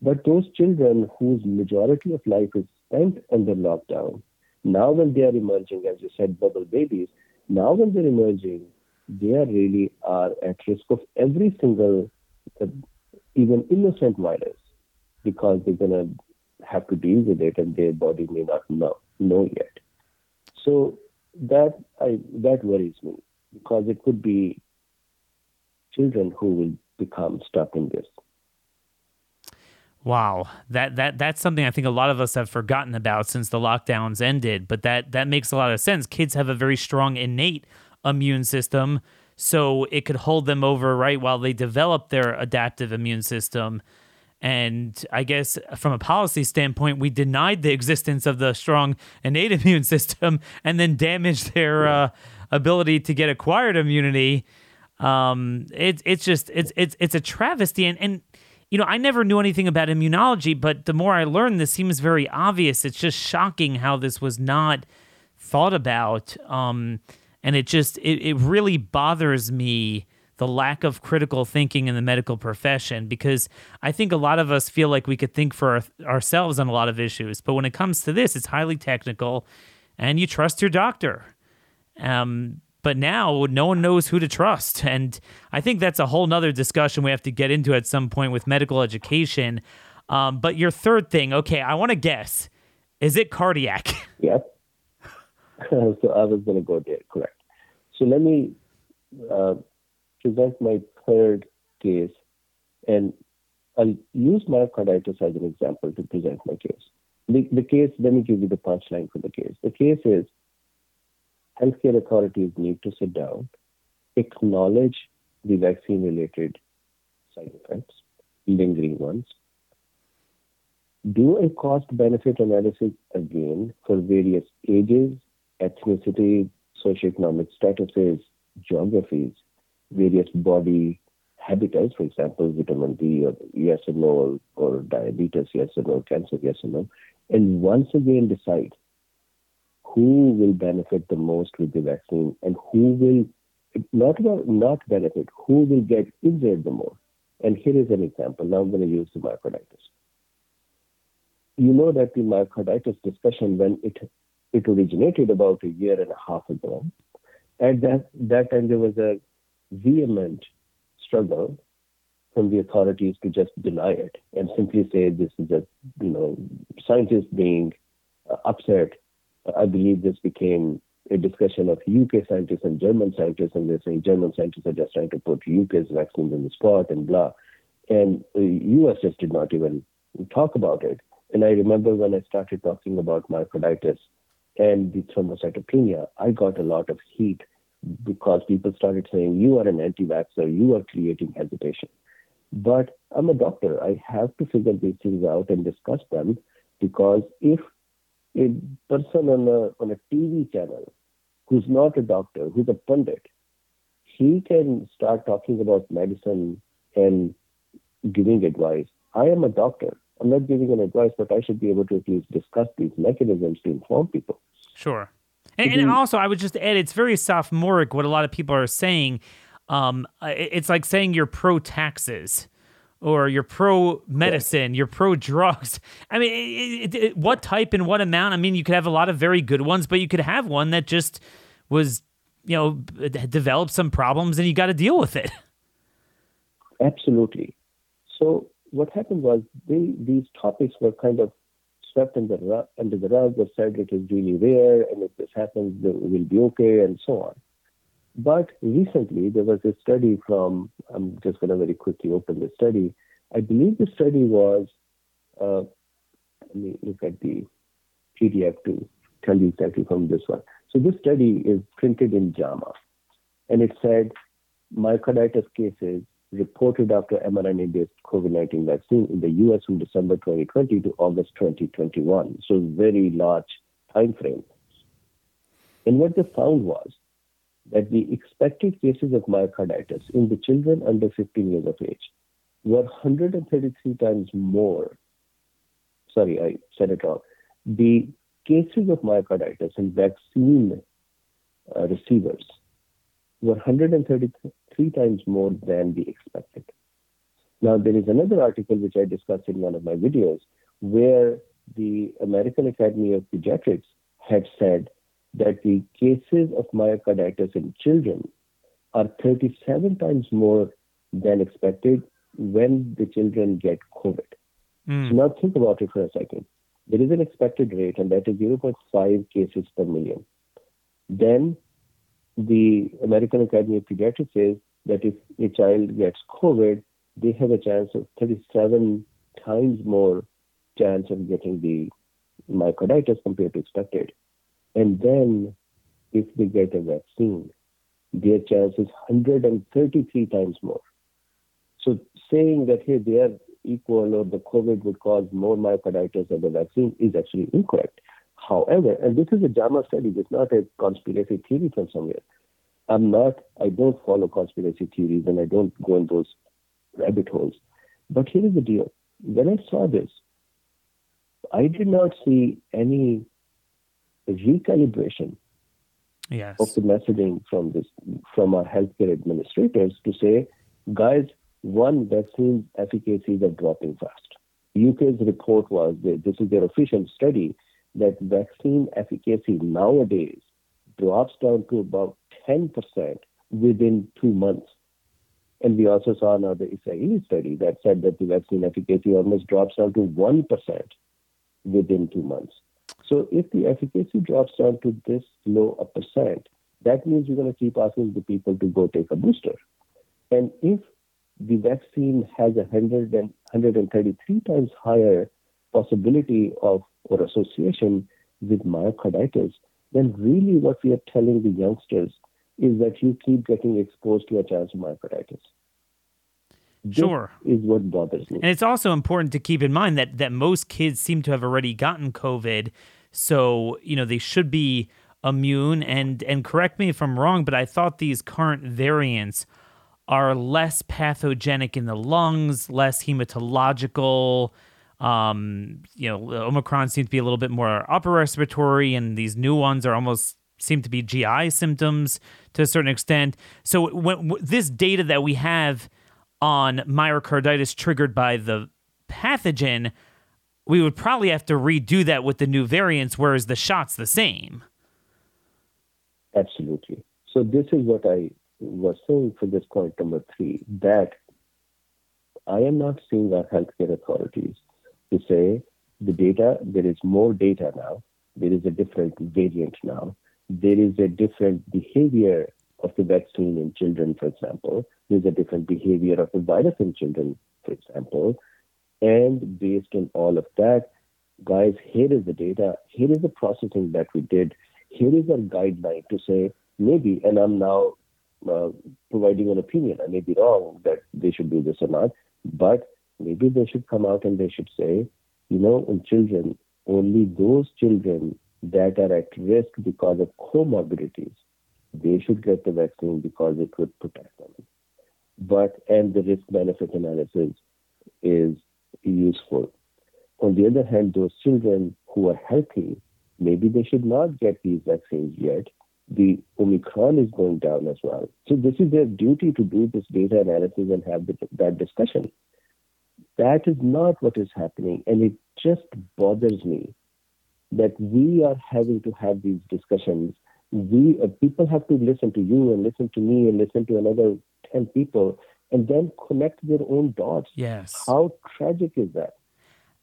But those children whose majority of life is spent under lockdown, now when they are emerging, as you said, bubble babies, now when they're emerging, they are really are at risk of every single, uh, even innocent virus, because they're going to have to deal with it and their body may not know, know yet. So that I, that worries me, because it could be children who will become stuck in this. Wow, that that that's something I think a lot of us have forgotten about since the lockdowns ended, but that, that makes a lot of sense. Kids have a very strong innate immune system, so it could hold them over, right, while they develop their adaptive immune system. And I guess from a policy standpoint, we denied the existence of the strong innate immune system and then damaged their uh, ability to get acquired immunity. Um, it, it's just it's it's it's a travesty. And, and, you know, I never knew anything about immunology, but the more I learned, this seems very obvious. It's just shocking how this was not thought about. Um, and it just it, it really bothers me, the lack of critical thinking in the medical profession, because I think a lot of us feel like we could think for our, ourselves on a lot of issues. But when it comes to this, it's highly technical and you trust your doctor. Um, but now no one knows who to trust. And I think that's a whole nother discussion we have to get into at some point with medical education. Um, but your third thing, okay, I want to guess, is it cardiac? Yep. So I was going to go there, correct. So let me... Uh, present my third case, and I'll use myocarditis as an example to present my case. The, the case, let me give you the punchline for the case. The case is healthcare authorities need to sit down, acknowledge the vaccine-related side effects, lingering ones, do a cost-benefit analysis again for various ages, ethnicities, socioeconomic statuses, geographies, various body habitats, for example, vitamin D, or yes or no, or, or diabetes, yes or no, cancer, yes or no, and once again decide who will benefit the most with the vaccine and who will not, not benefit, who will get injured the more. And here is an example. Now I'm going to use the myocarditis. You know that the myocarditis discussion, when it it originated about a year and a half ago, at that, that time there was a vehement struggle from the authorities to just deny it and simply say this is just, you know, scientists being uh, upset. Uh, I believe this became a discussion of U K scientists and German scientists, and they're saying German scientists are just trying to put U K's vaccines in the spot and blah. And the U S just did not even talk about it. And I remember when I started talking about myocarditis and the thrombocytopenia, I got a lot of heat, because people started saying, you are an anti-vaxxer, you are creating hesitation. But I'm a doctor. I have to figure these things out and discuss them, because if a person on a, on a T V channel who's not a doctor, who's a pundit, he can start talking about medicine and giving advice. I am a doctor. I'm not giving an advice, but I should be able to at least discuss these mechanisms to inform people. Sure. And, and also, I would just add, it's very sophomoric what a lot of people are saying. Um, it's like saying you're pro-taxes or you're pro-medicine, you're pro-drugs. I mean, it, it, it, what type and what amount? I mean, you could have a lot of very good ones, but you could have one that just was, you know, developed some problems and you got to deal with it. Absolutely. So what happened was they, these topics were kind of swept under the, under the rug, or said it is really rare, and if this happens, then we'll be okay, and so on. But recently, there was a study from, I'm just going to very quickly open the study. I believe the study was, uh, let me look at the P D F to tell you exactly from this one. So this study is printed in JAMA, and it said myocarditis cases reported after mRNA-based COVID nineteen vaccine in the U S from December twenty twenty to August twenty twenty-one. So very large time frame. And what they found was that the expected cases of myocarditis in the children under fifteen years of age were one hundred thirty-three times more. Sorry, I said it wrong. The cases of myocarditis in vaccine uh, receivers were one hundred thirty-three times more than we expected. Now, there is another article which I discussed in one of my videos where the American Academy of Pediatrics had said that the cases of myocarditis in children are thirty-seven times more than expected when the children get COVID. Mm. So now think about it for a second. There is an expected rate, and that is zero point five cases per million. Then the American Academy of Pediatrics says that if a child gets COVID, they have a chance of thirty-seven times more chance of getting the myocarditis compared to expected. And then if they get a vaccine, their chance is one hundred thirty-three times more. So saying that, hey, they are equal or the COVID would cause more myocarditis than the vaccine is actually incorrect. However, and this is a JAMA study, it's not a conspiracy theory from somewhere. I'm not, I don't follow conspiracy theories and I don't go in those rabbit holes. But here is the deal. When I saw this, I did not see any recalibration yes. of the messaging from this from our healthcare administrators to say, guys, one, vaccine efficacies are dropping fast. U K's report was, this is their official study, that vaccine efficacy nowadays drops down to about ten percent within two months. And we also saw another Israeli study that said that the vaccine efficacy almost drops down to one percent within two months. So if the efficacy drops down to this low a percent, that means you're going to keep asking the people to go take a booster. And if the vaccine has a one hundred thirty-three times higher possibility of or association with myocarditis, then really what we are telling the youngsters is that you keep getting exposed to a chance of myocarditis. This sure. is what bothers me. And it's also important to keep in mind that that most kids seem to have already gotten COVID, so you know they should be immune. And and correct me if I'm wrong, but I thought these current variants are less pathogenic in the lungs, less hematological. Um, you know, Omicron seems to be a little bit more upper respiratory, and these new ones are almost seem to be G I symptoms to a certain extent. So when, w- this data that we have on myocarditis triggered by the pathogen, we would probably have to redo that with the new variants, whereas the shot's the same. Absolutely. So this is what I was saying for this point number three, that I am not seeing our healthcare authorities to say the data, there is more data now, there is a different variant now, there is a different behavior of the vaccine in children, for example. There's a different behavior of the virus in children, for example. And based on all of that, guys, here is the data. Here is the processing that we did. Here is our guideline to say maybe, and I'm now uh, providing an opinion. I may be wrong that they should do this or not, but maybe they should come out and they should say, you know, in children, only those children that are at risk because of comorbidities, they should get the vaccine because it would protect them. But, and the risk-benefit analysis is useful. On the other hand, those children who are healthy, maybe they should not get these vaccines yet. The Omicron is going down as well. So this is their duty to do this data analysis and have the, that discussion. That is not what is happening. And it just bothers me that we are having to have these discussions. We uh, people have to listen to you and listen to me and listen to another ten people and then connect their own dots. Yes. How tragic is that?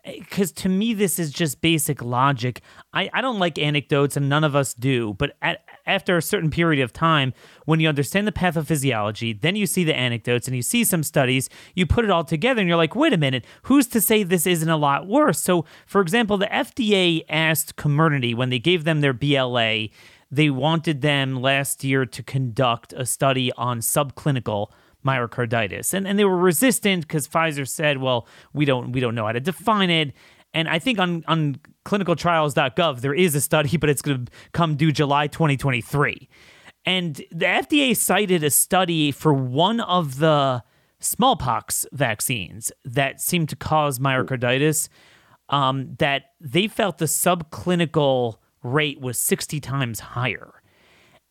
Because to me, this is just basic logic. I, I don't like anecdotes, and none of us do. But at, after a certain period of time, when you understand the pathophysiology, then you see the anecdotes and you see some studies, you put it all together and you're like, wait a minute, who's to say this isn't a lot worse? So, for example, the F D A asked Comirnaty when they gave them their B L A, they wanted them last year to conduct a study on subclinical myocarditis. And and they were resistant because Pfizer said, well, we don't we don't know how to define it. And I think on, on clinical trials dot gov, there is a study, but it's going to come due July twenty twenty-three. And the F D A cited a study for one of the smallpox vaccines that seemed to cause myocarditis um, that they felt the subclinical rate was sixty times higher.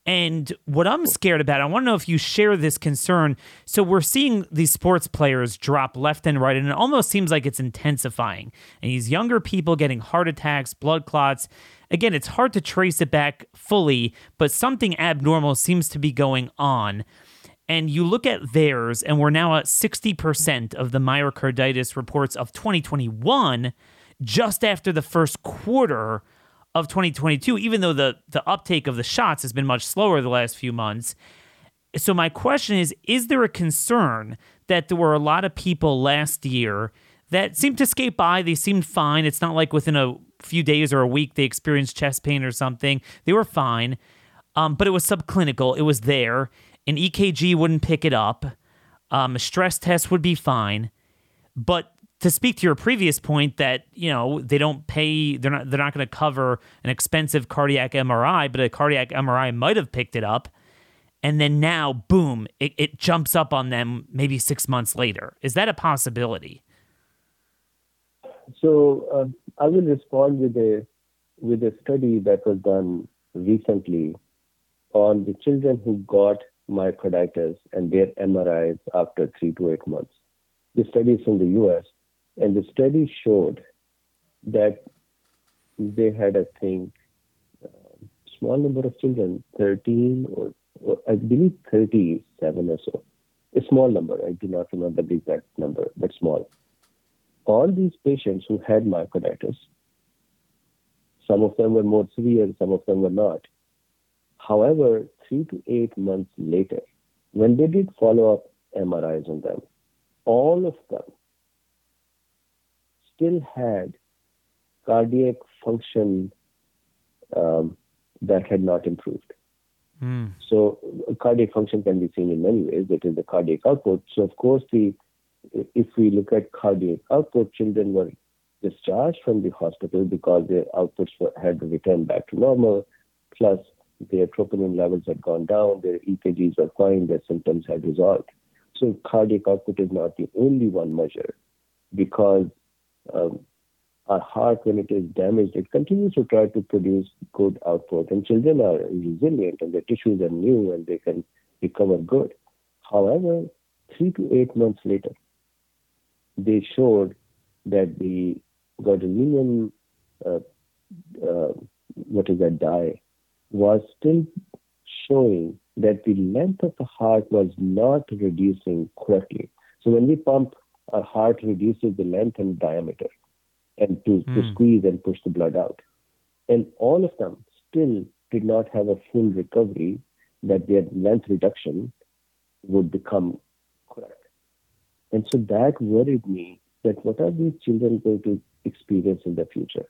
And what I'm scared about, I want to know if you share this concern. So we're seeing these sports players drop left and right, and it almost seems like it's intensifying. And these younger people getting heart attacks, blood clots. Again, it's hard to trace it back fully, but something abnormal seems to be going on. And you look at theirs, and we're now at sixty percent of the myocarditis reports of twenty twenty-one, just after the first quarter of twenty twenty-two, even though the, the uptake of the shots has been much slower the last few months. So my question is, is there a concern that there were a lot of people last year that seemed to skate by? They seemed fine. It's not like within a few days or a week they experienced chest pain or something. They were fine, um, but it was subclinical. It was there. An E K G wouldn't pick it up. Um, a stress test would be fine. But to speak to your previous point that, you know, they don't pay, they're not they're not going to cover an expensive cardiac M R I, but a cardiac M R I might have picked it up. And then now, boom, it, it jumps up on them maybe six months later. Is that a possibility? So um, I will respond with a with a study that was done recently on the children who got myocarditis and their M R Is after three to eight months. The study is from the U S, and the study showed that they had, I think, a small number of children, thirteen or, or I believe thirty-seven or so, a small number. I do not remember the exact number, but small. All these patients who had myocarditis, some of them were more severe, some of them were not. However, three to eight months later, when they did follow-up M R Is on them, all of them still had cardiac function um, that had not improved. Mm. So cardiac function can be seen in many ways. It is the cardiac output. So of course, the if we look at cardiac output, children were discharged from the hospital because their outputs were, had returned back to normal, plus their troponin levels had gone down, their E K Gs were fine, their symptoms had resolved. So cardiac output is not the only one measure, because um, our heart, when it is damaged, it continues to try to produce good output. And children are resilient, and their tissues are new, and they can recover good. However, three to eight months later, they showed that the gadolinium, uh, uh, what is that dye, was still showing that the length of the heart was not reducing correctly. So when we pump, our heart reduces the length and diameter and to, mm. to squeeze and push the blood out. And all of them still did not have a full recovery that their length reduction would become correct. And so that worried me, that what are these children going to experience in the future?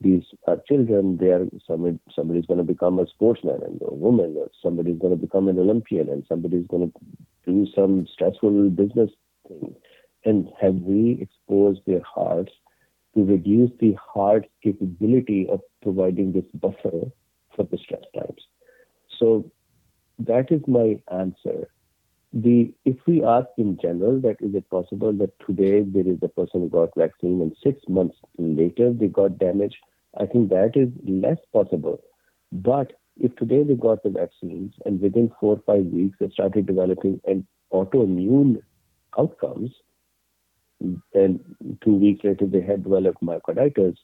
These are children, they are, somebody, somebody's going to become a sportsman and a woman, or somebody's going to become an Olympian, and somebody's going to do some stressful business thing. And have we exposed their hearts to reduce the heart's capability of providing this buffer for the stress times? So that is my answer. The, if we ask in general that is it possible that today there is a person who got vaccine and six months later they got damaged, I think that is less possible. But if today they got the vaccines and within four or five weeks they started developing an autoimmune outcomes, and two weeks later they had developed myocarditis,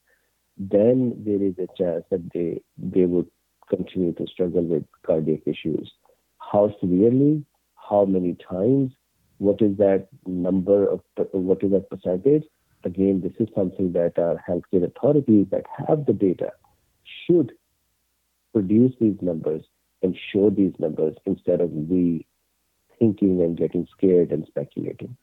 then there is a chance that they, they would continue to struggle with cardiac issues. How severely? How many times? What is that number of, what is that percentage? Again, this is something that our healthcare authorities that have the data should produce these numbers and show these numbers instead of we thinking and getting scared and speculating.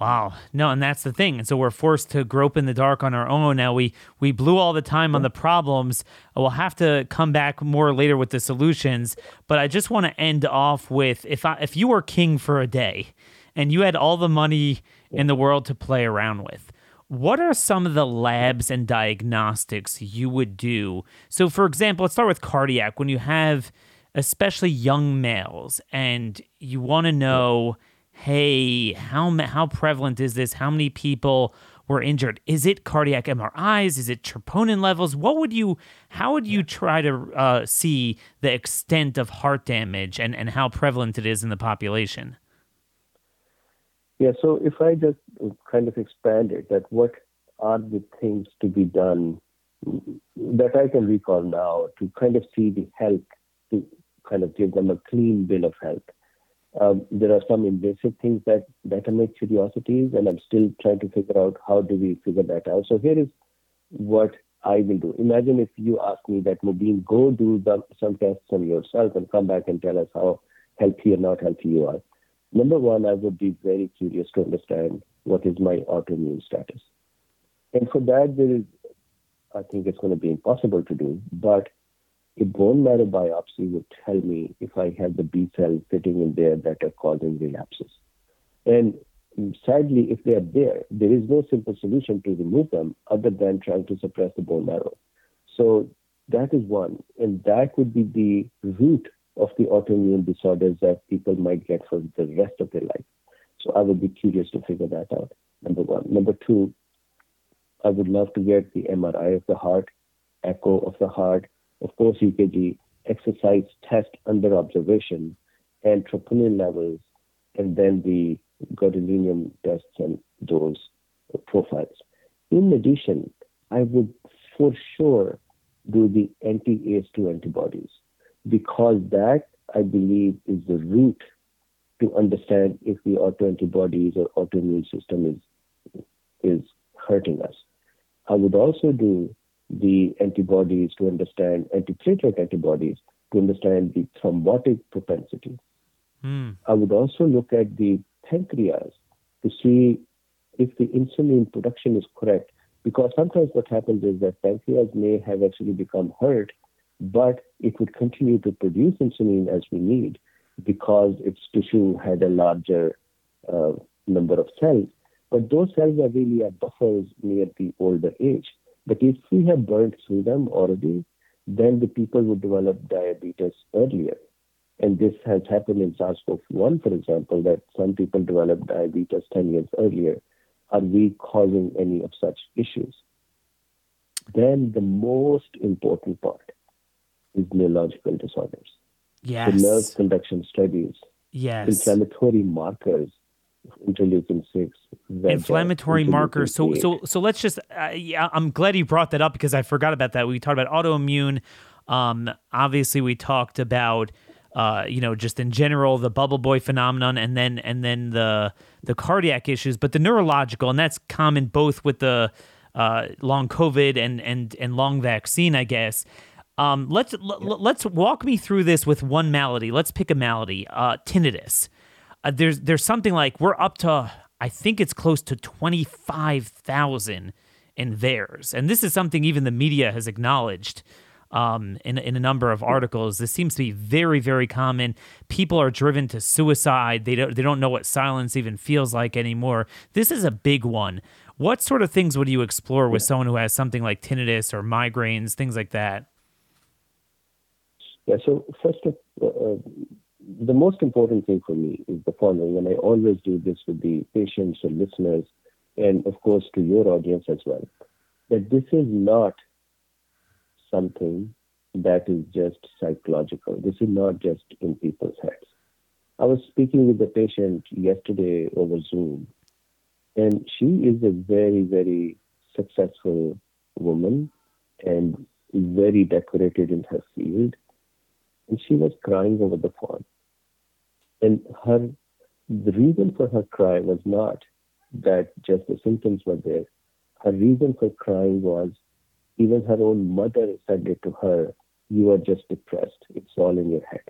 Wow. No, and that's the thing. And so we're forced to grope in the dark on our own. Now we, we blew all the time on the problems. We'll have to come back more later with the solutions. But I just want to end off with, if I, if you were king for a day and you had all the money in the world to play around with, what are some of the labs and diagnostics you would do? So for example, let's start with cardiac. When you have especially young males and you want to know, hey, how how prevalent is this? How many people were injured. Is it cardiac M R Is? Is it troponin levels? What would you, how would you try to uh, see the extent of heart damage and, and how prevalent it is in the population? Yeah, so if I just kind of expand it, that what are the things to be done that I can recall now to kind of see the health, to kind of give them a clean bill of health. Um, there are some invasive things that, that are my curiosities, and I'm still trying to figure out how do we figure that out. So here is what I will do. Imagine if you ask me that, Mubin, go do the, some tests on yourself and come back and tell us how healthy or not healthy you are. Number one, I would be very curious to understand what is my autoimmune status. And for that, there is, I think it's going to be impossible to do, but a bone marrow biopsy would tell me if I have the B cells sitting in there that are causing relapses. And sadly, if they are there, there is no simple solution to remove them other than trying to suppress the bone marrow. So that is one. And that would be the root of the autoimmune disorders that people might get for the rest of their life. So I would be curious to figure that out, number one. Number two, I would love to get the M R I of the heart, echo of the heart, of course, E K G, exercise test under observation, and troponin levels, and then the gadolinium tests and those profiles. In addition, I would for sure do the anti-A C E two antibodies, because that, I believe, is the root to understand if the autoantibodies or autoimmune system is, is hurting us. I would also do the antibodies to understand, antiplatelet antibodies, to understand the thrombotic propensity. Mm. I would also look at the pancreas to see if the insulin production is correct, because sometimes what happens is that pancreas may have actually become hurt, but it would continue to produce insulin as we need because its tissue had a larger uh, number of cells. But those cells are really at buffers near the older age. But if we have burned through them already, then the people would develop diabetes earlier. And this has happened in SARS-CoV one, for example, that some people develop diabetes ten years earlier. Are we causing any of such issues? Then the most important part is neurological disorders. Yes. The nerve conduction studies. Yes. Inflammatory markers. interleukin six. Inflammatory markers. So, so, so let's just, uh, yeah, I'm glad you brought that up because I forgot about that. We talked about autoimmune. Um, obviously we talked about, uh, you know, just in general, the bubble boy phenomenon and then, and then the, the cardiac issues, but the neurological, and that's common both with the, uh, long COVID and, and, and long vaccine, I guess. Um, let's, l- yeah. let's walk me through this with one malady. Let's pick a malady, uh, tinnitus. Uh, there's there's something like we're up to, I think it's close to twenty-five thousand in theirs. And this is something even the media has acknowledged um, in, in a number of articles. This seems to be very, very common. People are driven to suicide. They don't, they don't know what silence even feels like anymore. This is a big one. What sort of things would you explore with someone who has something like tinnitus or migraines, things like that? Yeah, so first of all, uh, the most important thing for me is the following, and I always do this with the patients and listeners, and of course to your audience as well, that this is not something that is just psychological. This is not just in people's heads. I was speaking with a patient yesterday over Zoom, and she is a very, very successful woman and very decorated in her field. And she was crying over the phone. And her, the reason for her cry was not that just the symptoms were there. Her reason for crying was even her own mother said it to her, you are just depressed. It's all in your head.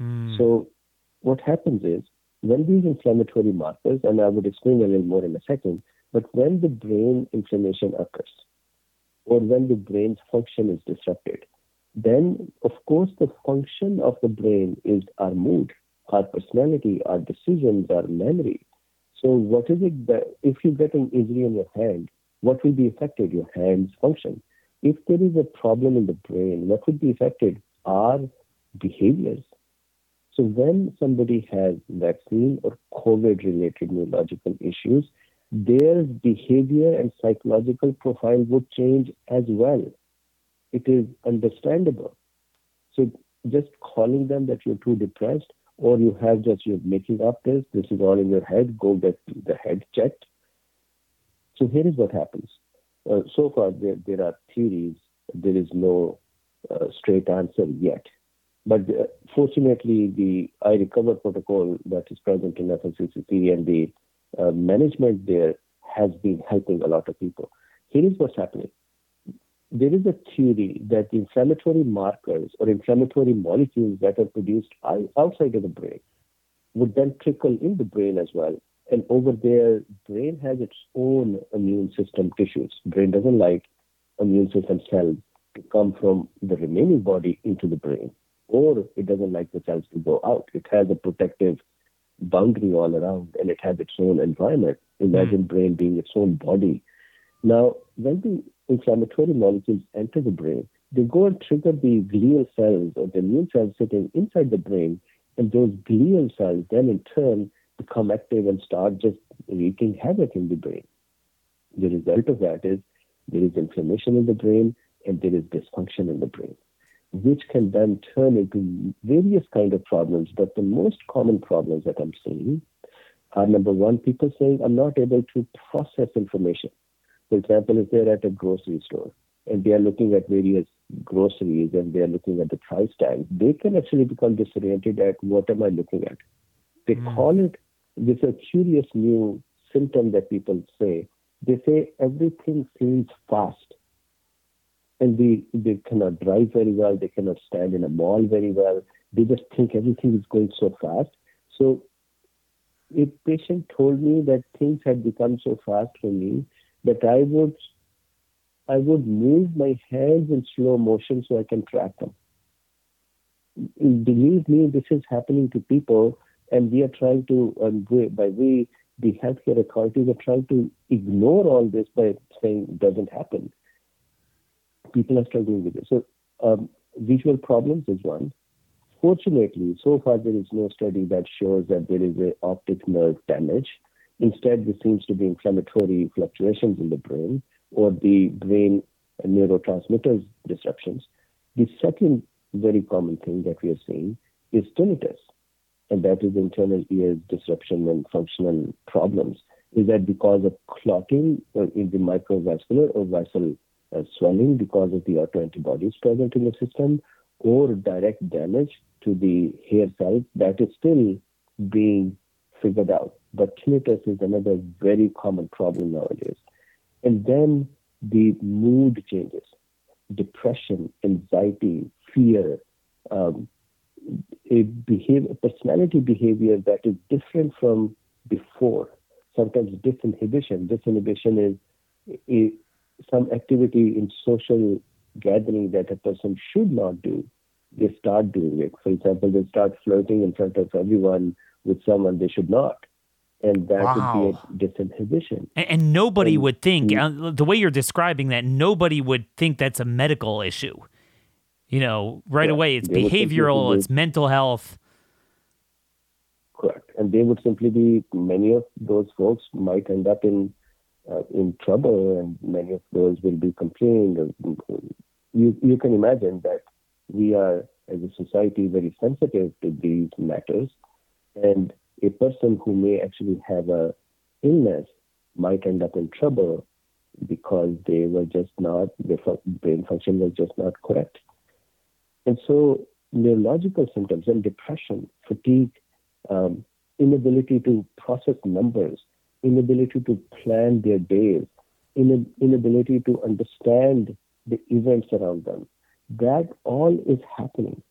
Mm. So what happens is when these inflammatory markers, and I would explain a little more in a second, but when the brain inflammation occurs or when the brain's function is disrupted, then, of course, the function of the brain is our mood, our personality, our decisions, our memory. So what is it that if you get an injury in your hand, what will be affected? Your hand's function. If there is a problem in the brain, what would be affected? Our behaviors. So when somebody has vaccine or COVID-related neurological issues, their behavior and psychological profile would change as well. It is understandable. So just calling them that you're too depressed or you have just, you're making up this, this is all in your head, go get the head checked. So here is what happens. Uh, so far, there, there are theories. There is no uh, straight answer yet. But uh, fortunately, the I-Recover protocol that is present in F L C C C and the uh, management there has been helping a lot of people. Here is what's happening. There is a theory that inflammatory markers or inflammatory molecules that are produced outside of the brain would then trickle in the brain as well. And over there, brain has its own immune system tissues. Brain doesn't like immune system cells to come from the remaining body into the brain, or it doesn't like the cells to go out. It has a protective boundary all around, and it has its own environment. Imagine brain being its own body. Now, when the inflammatory molecules enter the brain, they go and trigger the glial cells or the immune cells sitting inside the brain, and those glial cells then in turn become active and start just wreaking havoc in the brain. The result of that is there is inflammation in the brain and there is dysfunction in the brain, which can then turn into various kind of problems. But the most common problems that I'm seeing are, number one, people saying, I'm not able to process information. For example, if they're at a grocery store and they are looking at various groceries and they are looking at the price tag, they can actually become disoriented at what am I looking at? They mm. call it, this is a curious new symptom that people say. They say everything seems fast. And they, they cannot drive very well. They cannot stand in a mall very well. They just think everything is going so fast. So a patient told me that things had become so fast for me that I would I would move my hands in slow motion so I can track them. Believe me, this is happening to people, and we are trying to, um, by we, the healthcare authorities are trying to ignore all this by saying it doesn't happen. People are struggling with it. So um, visual problems is one. Fortunately, so far there is no study that shows that there is an optic nerve damage. Instead, there seems to be inflammatory fluctuations in the brain or the brain neurotransmitters disruptions. The second very common thing that we are seeing is tinnitus, and that is internal ear disruption and functional problems. Is that because of clotting or in the microvascular or vessel uh, swelling because of the autoantibodies present in the system, or direct damage to the hair cells? That is still being figured out. But tinnitus is another very common problem nowadays. And then the mood changes, depression, anxiety, fear, um, a behavior, personality behavior that is different from before. Sometimes disinhibition. Disinhibition is a, some activity in social gathering that a person should not do. They start doing it. For example, they start flirting in front of everyone with someone they should not. And that wow. would be a disinhibition. And, and nobody and, would think, yeah. the way you're describing that, nobody would think that's a medical issue. You know, right yeah. away, it's they behavioral, it's mental health. Correct. And they would simply be, many of those folks might end up in uh, in trouble, and many of those will be complaining. You, you can imagine that we are, as a society, very sensitive to these matters. And a person who may actually have a illness might end up in trouble because they were just not, their brain function was just not correct. And so neurological symptoms and depression, fatigue, um, inability to process numbers, inability to plan their days, in, inability to understand the events around them, that all is happening.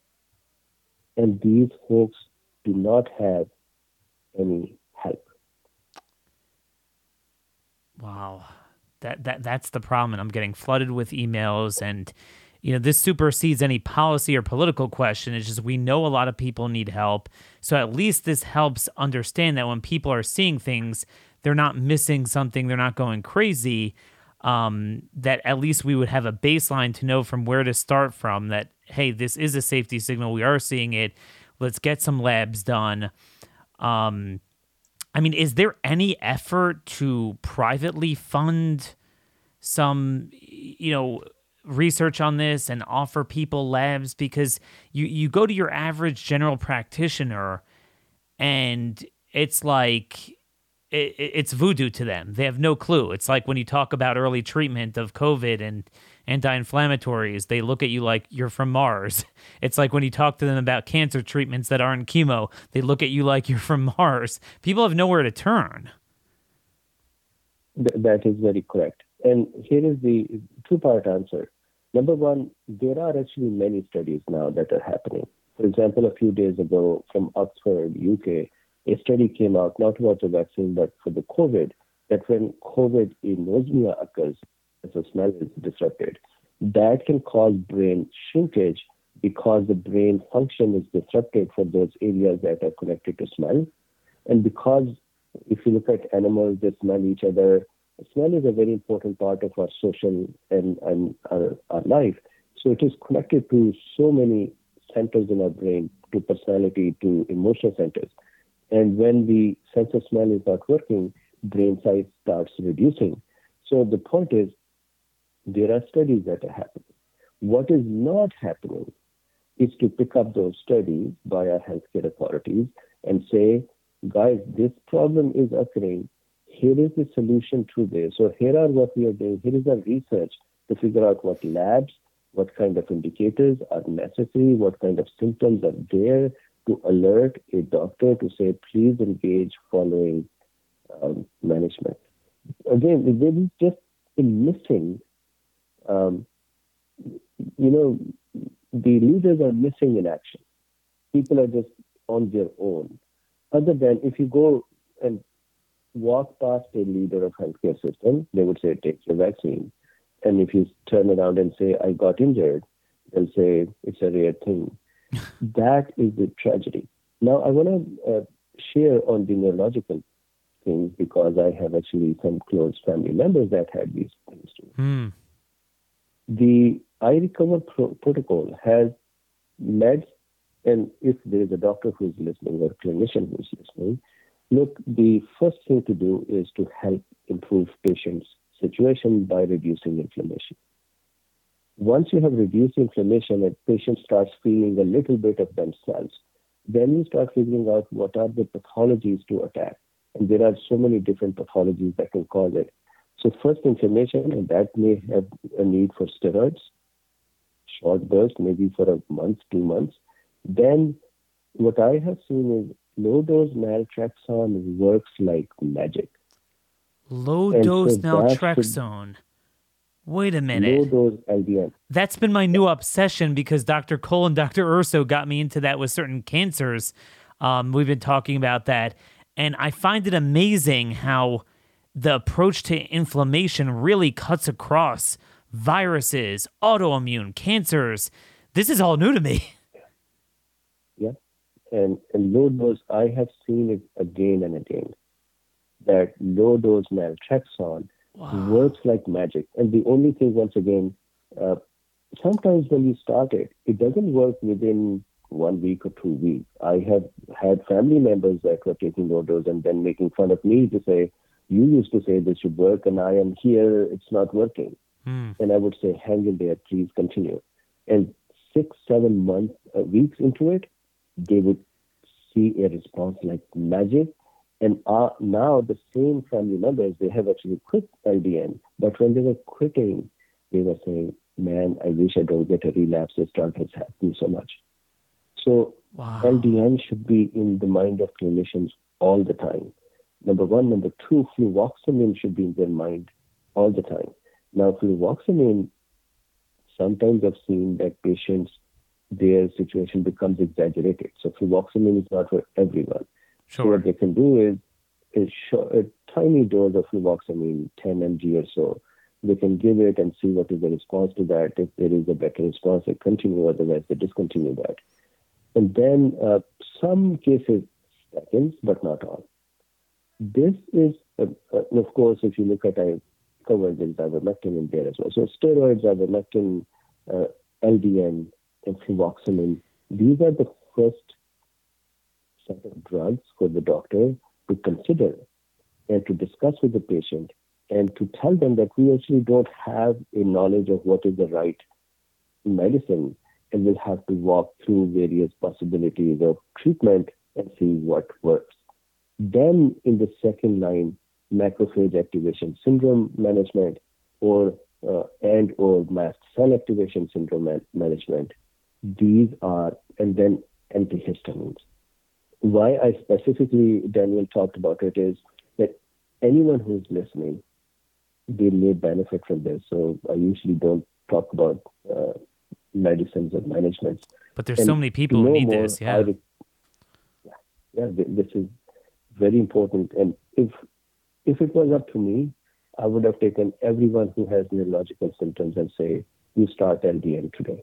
And these folks do not have any help. Wow. That that that's the problem. And I'm getting flooded with emails, and you know, this supersedes any policy or political question. It's just we know a lot of people need help. So at least this helps understand that when people are seeing things, they're not missing something, they're not going crazy. Um, that at least we would have a baseline to know from where to start from, that hey, this is a safety signal, we are seeing it. Let's get some labs done. Um, I I mean, is there any effort to privately fund some, you know, research on this and offer people labs? Because you, you go to your average general practitioner and it's like, it, it's voodoo to them. They have no clue. It's like when you talk about early treatment of COVID and anti-inflammatories, they look at you like you're from Mars. It's like when you talk to them about cancer treatments that aren't chemo, they look at you like you're from Mars. People have nowhere to turn. Th- that is very correct. And here is the two-part answer. Number one, there are actually many studies now that are happening. For example, a few days ago from Oxford, U K, a study came out, not about the vaccine, but for the COVID, that when COVID anosmia occurs, so smell is disrupted, that can cause brain shrinkage because the brain function is disrupted for those areas that are connected to smell. And because if you look at animals, they smell each other. Smell is a very important part of our social and, and our, our life. So it is connected to so many centers in our brain, to personality, to emotional centers. And when the sense of smell is not working, brain size starts reducing. So the point is, there are studies that are happening. What is not happening is to pick up those studies by our healthcare authorities and say, guys, this problem is occurring. Here is the solution to this. So here are what we are doing. Here is our research to figure out what labs, what kind of indicators are necessary, what kind of symptoms are there to alert a doctor to say, please engage following um, management. Again, there is just a missing. Um, you know, the leaders are missing in action. People are just on their own. Other than if you go and walk past a leader of healthcare system, they would say, take your vaccine. And if you turn around and say, I got injured, they'll say, it's a rare thing. That is the tragedy. Now, I want to uh, share on the neurological things because I have actually some close family members that had these things too. Mm. The iRecover pro- protocol has meds, and if there is a doctor who's listening or a clinician who's listening, look, the first thing to do is to help improve patients' situation by reducing inflammation. Once you have reduced inflammation and patient starts feeling a little bit of themselves, then you start figuring out what are the pathologies to attack. And there are so many different pathologies that can cause it. So first, inflammation, and that may have a need for steroids, short burst, maybe for a month, two months. Then what I have seen is low-dose naltrexone works like magic. Low-dose so naltrexone. Wait a minute. Low-dose L D N. That's been my new obsession because Doctor Cole and Doctor Urso got me into that with certain cancers. Um, we've been talking about that. And I find it amazing how the approach to inflammation really cuts across viruses, autoimmune, cancers. This is all new to me. Yeah. And, and low-dose, I have seen it again and again, that low-dose naltrexone wow. works like magic. And the only thing, once again, uh, sometimes when you start it, it doesn't work within one week or two weeks. I have had family members that were taking low-dose and then making fun of me to say, you used to say this should work, and I am here, it's not working. Mm. And I would say, hang in there, please continue. And six, seven months, uh, weeks into it, they would see a response like magic. And uh, now the same family members, they have actually quit L D N. But when they were quitting, they were saying, man, I wish I don't get a relapse. This drug has helped me so much. So wow. L D N should be in the mind of clinicians all the time. Number one. Number two, fluvoxamine should be in their mind all the time. Now, fluvoxamine, sometimes I've seen that patients, their situation becomes exaggerated. So fluvoxamine is not for everyone. Sure. So what they can do is, is show a tiny dose of fluvoxamine, ten milligrams or so. They can give it and see what is the response to that. If there is a better response, they continue. Otherwise, they discontinue that. And then uh, some cases, seconds, but not all. This is, uh, uh, and of course, if you look at, I covered there's ivermectin in there as well. So steroids, ivermectin, uh, L D N, and fluvoxamine, these are the first set of drugs for the doctor to consider and to discuss with the patient and to tell them that we actually don't have a knowledge of what is the right medicine and we'll have to walk through various possibilities of treatment and see what works. Then in the second line, macrophage activation syndrome management or uh, and or mast cell activation syndrome management. These are, and then antihistamines. Why I specifically, Daniel talked about it, is that anyone who's listening, they may benefit from this. So I usually don't talk about uh, medicines or managements. But there's and so many people who need this. Yeah. Re- yeah, yeah, this is very important. And if if it was up to me, I would have taken everyone who has neurological symptoms and say, you start L D N today.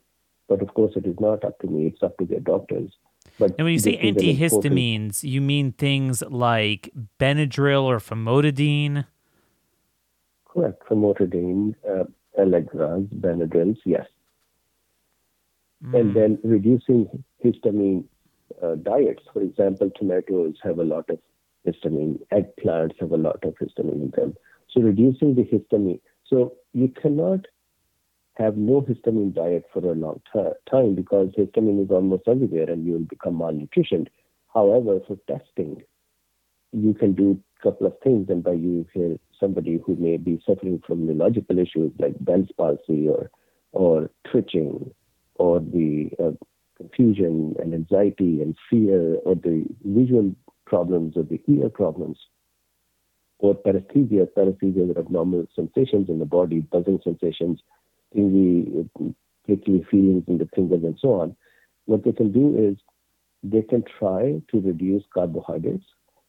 But of course, it is not up to me. It's up to their doctors. But now, when you say antihistamines, you mean things like Benadryl or famotidine? Correct. Famotidine, uh, Allegrans, Benadryls, yes. Mm. And then reducing histamine uh, diets. For example, tomatoes have a lot of histamine. Eggplants have a lot of histamine in them. So reducing the histamine. So you cannot have no histamine diet for a long ter- time because histamine is almost everywhere and you will become malnutritioned. However, for testing, you can do a couple of things. And by you hear somebody who may be suffering from neurological issues like Bell's palsy or, or twitching or the uh, confusion and anxiety and fear or the visual problems or the ear problems, or paresthesia, paresthesia is abnormal sensations in the body, buzzing sensations, in the prickly feelings in the fingers and so on. What they can do is they can try to reduce carbohydrates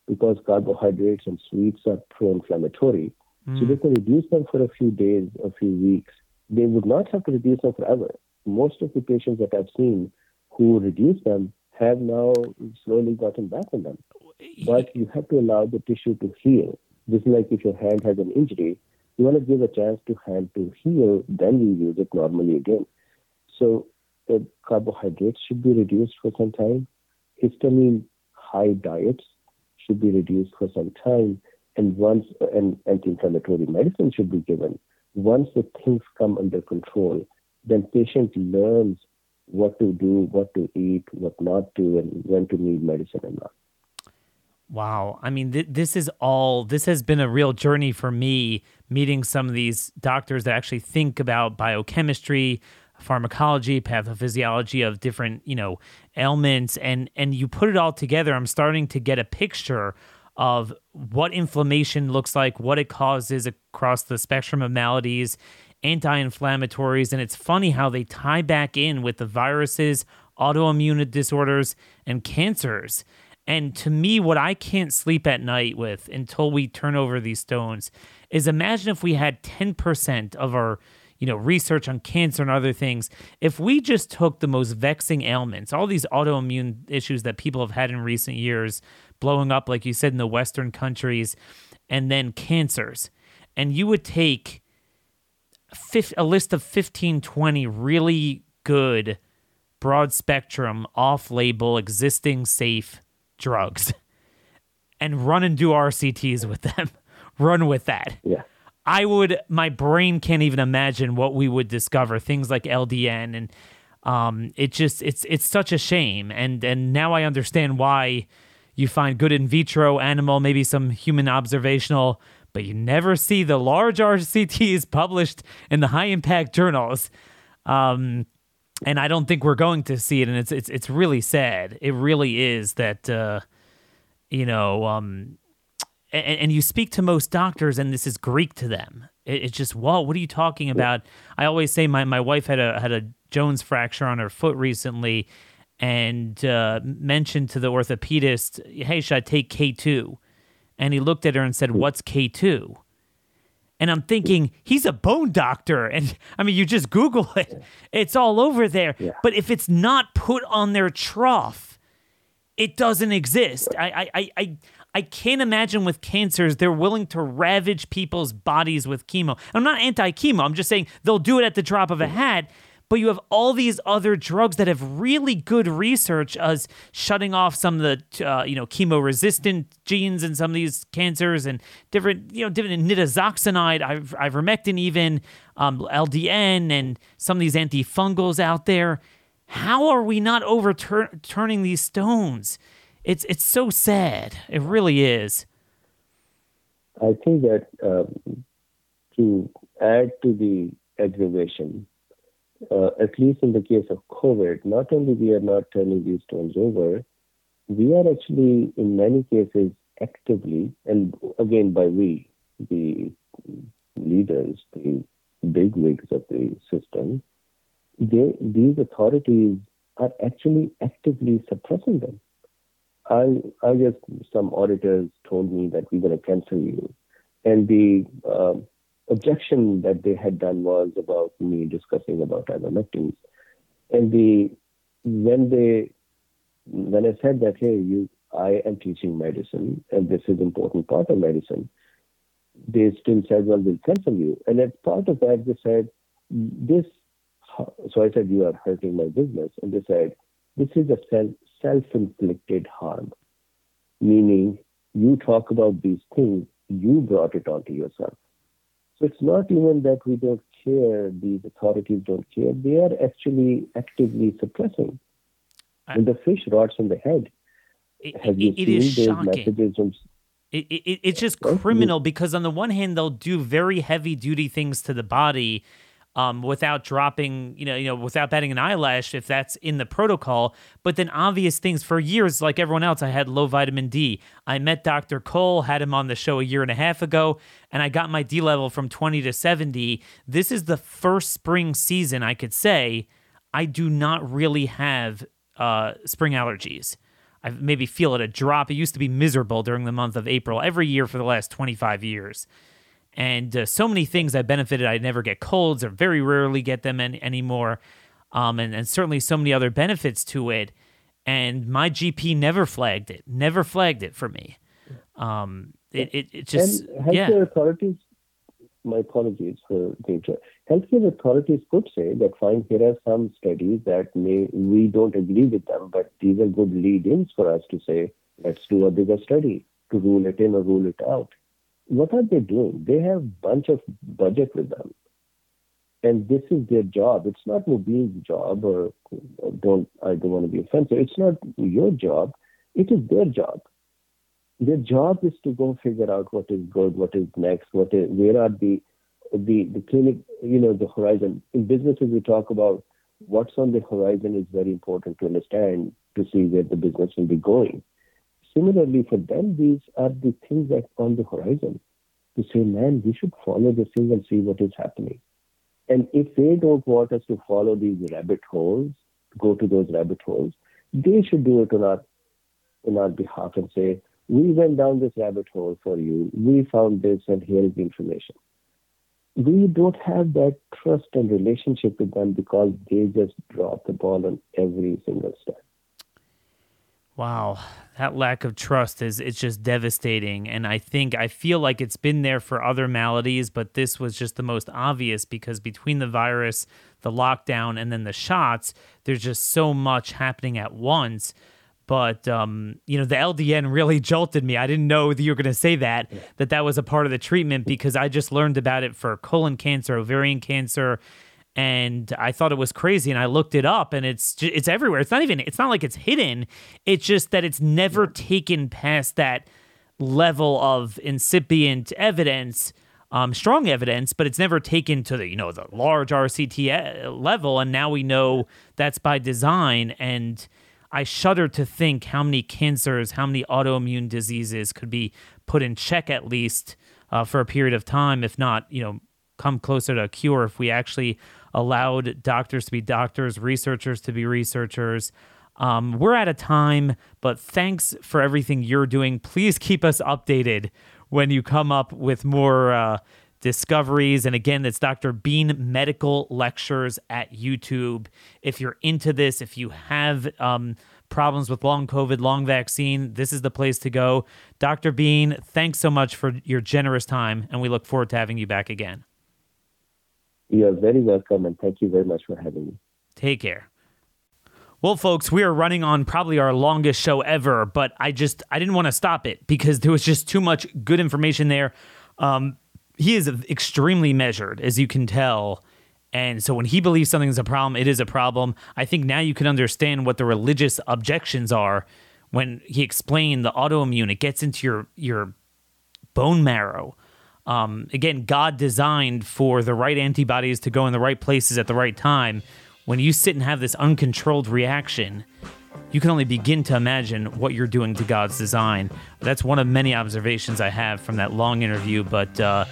because carbohydrates and sweets are pro-inflammatory. Mm. So they can reduce them for a few days, a few weeks. They would not have to reduce them forever. Most of the patients that I've seen who reduce them have now slowly gotten back on them. But you have to allow the tissue to heal. This is like if your hand has an injury, you want to give a chance to hand to heal, then you use it normally again. So the carbohydrates should be reduced for some time. Histamine high diets should be reduced for some time. And once an anti-inflammatory medicine should be given. Once the things come under control, then patient learns what to do, what to eat, what not to, and when to need medicine and not. Wow. I mean, th- this is all, this has been a real journey for me, meeting some of these doctors that actually think about biochemistry, pharmacology, pathophysiology of different, you know, ailments. And, and you put it all together. I'm starting to get a picture of what inflammation looks like, what it causes across the spectrum of maladies, anti-inflammatories. And it's funny how they tie back in with the viruses, autoimmune disorders, and cancers. And to me, what I can't sleep at night with until we turn over these stones is imagine if we had ten percent of our, you know, research on cancer and other things. If we just took the most vexing ailments, all these autoimmune issues that people have had in recent years, blowing up, like you said, in the Western countries, and then cancers, and you would take a list of fifteen, twenty really good, broad spectrum, off-label, existing, safe drugs and run and do R C Ts with them. Run with that. Yeah. I would, my brain can't even imagine what we would discover, things like L D N. And um, it just, it's it's such a shame. And and now I understand why you find good in vitro animal, maybe some human observational, but you never see the large R C Ts published in the high impact journals. Um And I don't think we're going to see it, and it's it's it's really sad. It really is that, uh, you know, um, and, and you speak to most doctors, and this is Greek to them. It, it's just, whoa, what are you talking about? I always say my, my wife had a had a Jones fracture on her foot recently, and uh, mentioned to the orthopedist, "Hey, should I take K two?" And he looked at her and said, "What's K two?" And I'm thinking, he's a bone doctor. And I mean, you just Google it. It's all over there. Yeah. But if it's not put on their trough, it doesn't exist. I, I, I, I can't imagine with cancers, they're willing to ravage people's bodies with chemo. I'm not anti-chemo. I'm just saying they'll do it at the drop of a hat. but you have all these other drugs that have really good research as shutting off some of the, uh, you know, chemo-resistant genes in some of these cancers and different, you know, different nitazoxanide, ivermectin even, um, L D N, and some of these antifungals out there. How are we not overturning these stones? It's it's so sad. It really is. I think that um, to add to the aggravation, uh, at least in the case of COVID, not only we are not turning these stones over, we are actually in many cases actively, and again by we, the leaders, the bigwigs of the system, they, these authorities are actually actively suppressing them. I, I just, some auditors told me that we're going to cancel you. And the uh, objection that they had done was about me discussing about ivermectins. And the, when they, when I said that, hey, you, I am teaching medicine and this is an important part of medicine, they still said, well, we'll cancel you. And as part of that, they said, this, so I said, you are hurting my business. And they said, this is a self self-inflicted harm, meaning you talk about these things, you brought it onto yourself. So it's not even that we don't care, these authorities don't care, they are actually actively suppressing. I, and the fish rots in the head. It, Have you it, it is shocking. From, it, it, it's just right? criminal because on the one hand, they'll do very heavy-duty things to the body Um, without dropping, you know, you know, without batting an eyelash if that's in the protocol. But then obvious things for years, like everyone else, I had low vitamin D. I met Doctor Cole, had him on the show a year and a half ago, and I got my D level from twenty to seventy. This is the first spring season I could say I do not really have uh, spring allergies. I maybe feel it a drop. It used to be miserable during the month of April every year for the last twenty-five years. And uh, so many things I benefited. I never get colds or very rarely get them any, anymore. Um, and, and certainly so many other benefits to it. And my G P never flagged it, never flagged it for me. Um, it, it, it just, and healthcare yeah. authorities, my apologies for the intro. Healthcare authorities could say that, fine, here are some studies that may we don't agree with them, but these are good lead-ins for us to say, let's do a bigger study to rule it in or rule it out. What are they doing? They have a bunch of budget with them. And this is their job. It's not Mubin's job, or, or don't I don't want to be offensive. It's not your job. It is their job. Their job is to go figure out what is good, what is next, what is, where are the, the, the clinic, you know, the horizon. In businesses, we talk about what's on the horizon is very important to understand to see where the business will be going. Similarly, for them, these are the things that on the horizon to say, man, we should follow this thing and see what is happening. And if they don't want us to follow these rabbit holes, go to those rabbit holes, they should do it on our, on our behalf and say, we went down this rabbit hole for you. We found this and here is the information. We don't have that trust and relationship with them because they just drop the ball on every single step. Wow, that lack of trust is it's just devastating. And I think, I feel like it's been there for other maladies, but this was just the most obvious because between the virus, the lockdown, and then the shots, there's just so much happening at once. But, um, you know, the L D N really jolted me. I didn't know that you were going to say that, that that was a part of the treatment because I just learned about it for colon cancer, ovarian cancer, and I thought it was crazy, and I looked it up, and it's it's everywhere. It's not even it's not like it's hidden. It's just that it's never taken past that level of incipient evidence, um, strong evidence, but it's never taken to the you know the large R C T level. And now we know that's by design. And I shudder to think how many cancers, how many autoimmune diseases could be put in check at least uh, for a period of time, if not you know come closer to a cure, if we actually allowed doctors to be doctors, researchers to be researchers. Um, we're out of time, but thanks for everything you're doing. Please keep us updated when you come up with more uh, discoveries. And again, that's Doctor Bean Medical Lectures at YouTube. If you're into this, if you have um, problems with long COVID, long vaccine, this is the place to go. Doctor Bean, thanks so much for your generous time, and we look forward to having you back again. You are very welcome, and thank you very much for having me. Take care. Well, folks, we are running on probably our longest show ever, but I just I didn't want to stop it because there was just too much good information there. Um, he is extremely measured, as you can tell. And so when he believes something is a problem, it is a problem. I think now you can understand what the religious objections are when he explained the autoimmune. It gets into your your bone marrow. Um, again, God designed for the right antibodies to go in the right places at the right time. When you sit and have this uncontrolled reaction, you can only begin to imagine what you're doing to God's design. That's one of many observations I have from that long interview, but uh,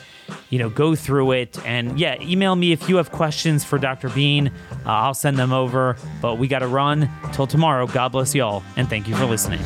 you know, go through it. And yeah, email me if you have questions for Doctor Bean. Uh, I'll send them over, but we got to run. Till tomorrow, God bless y'all, and thank you for listening.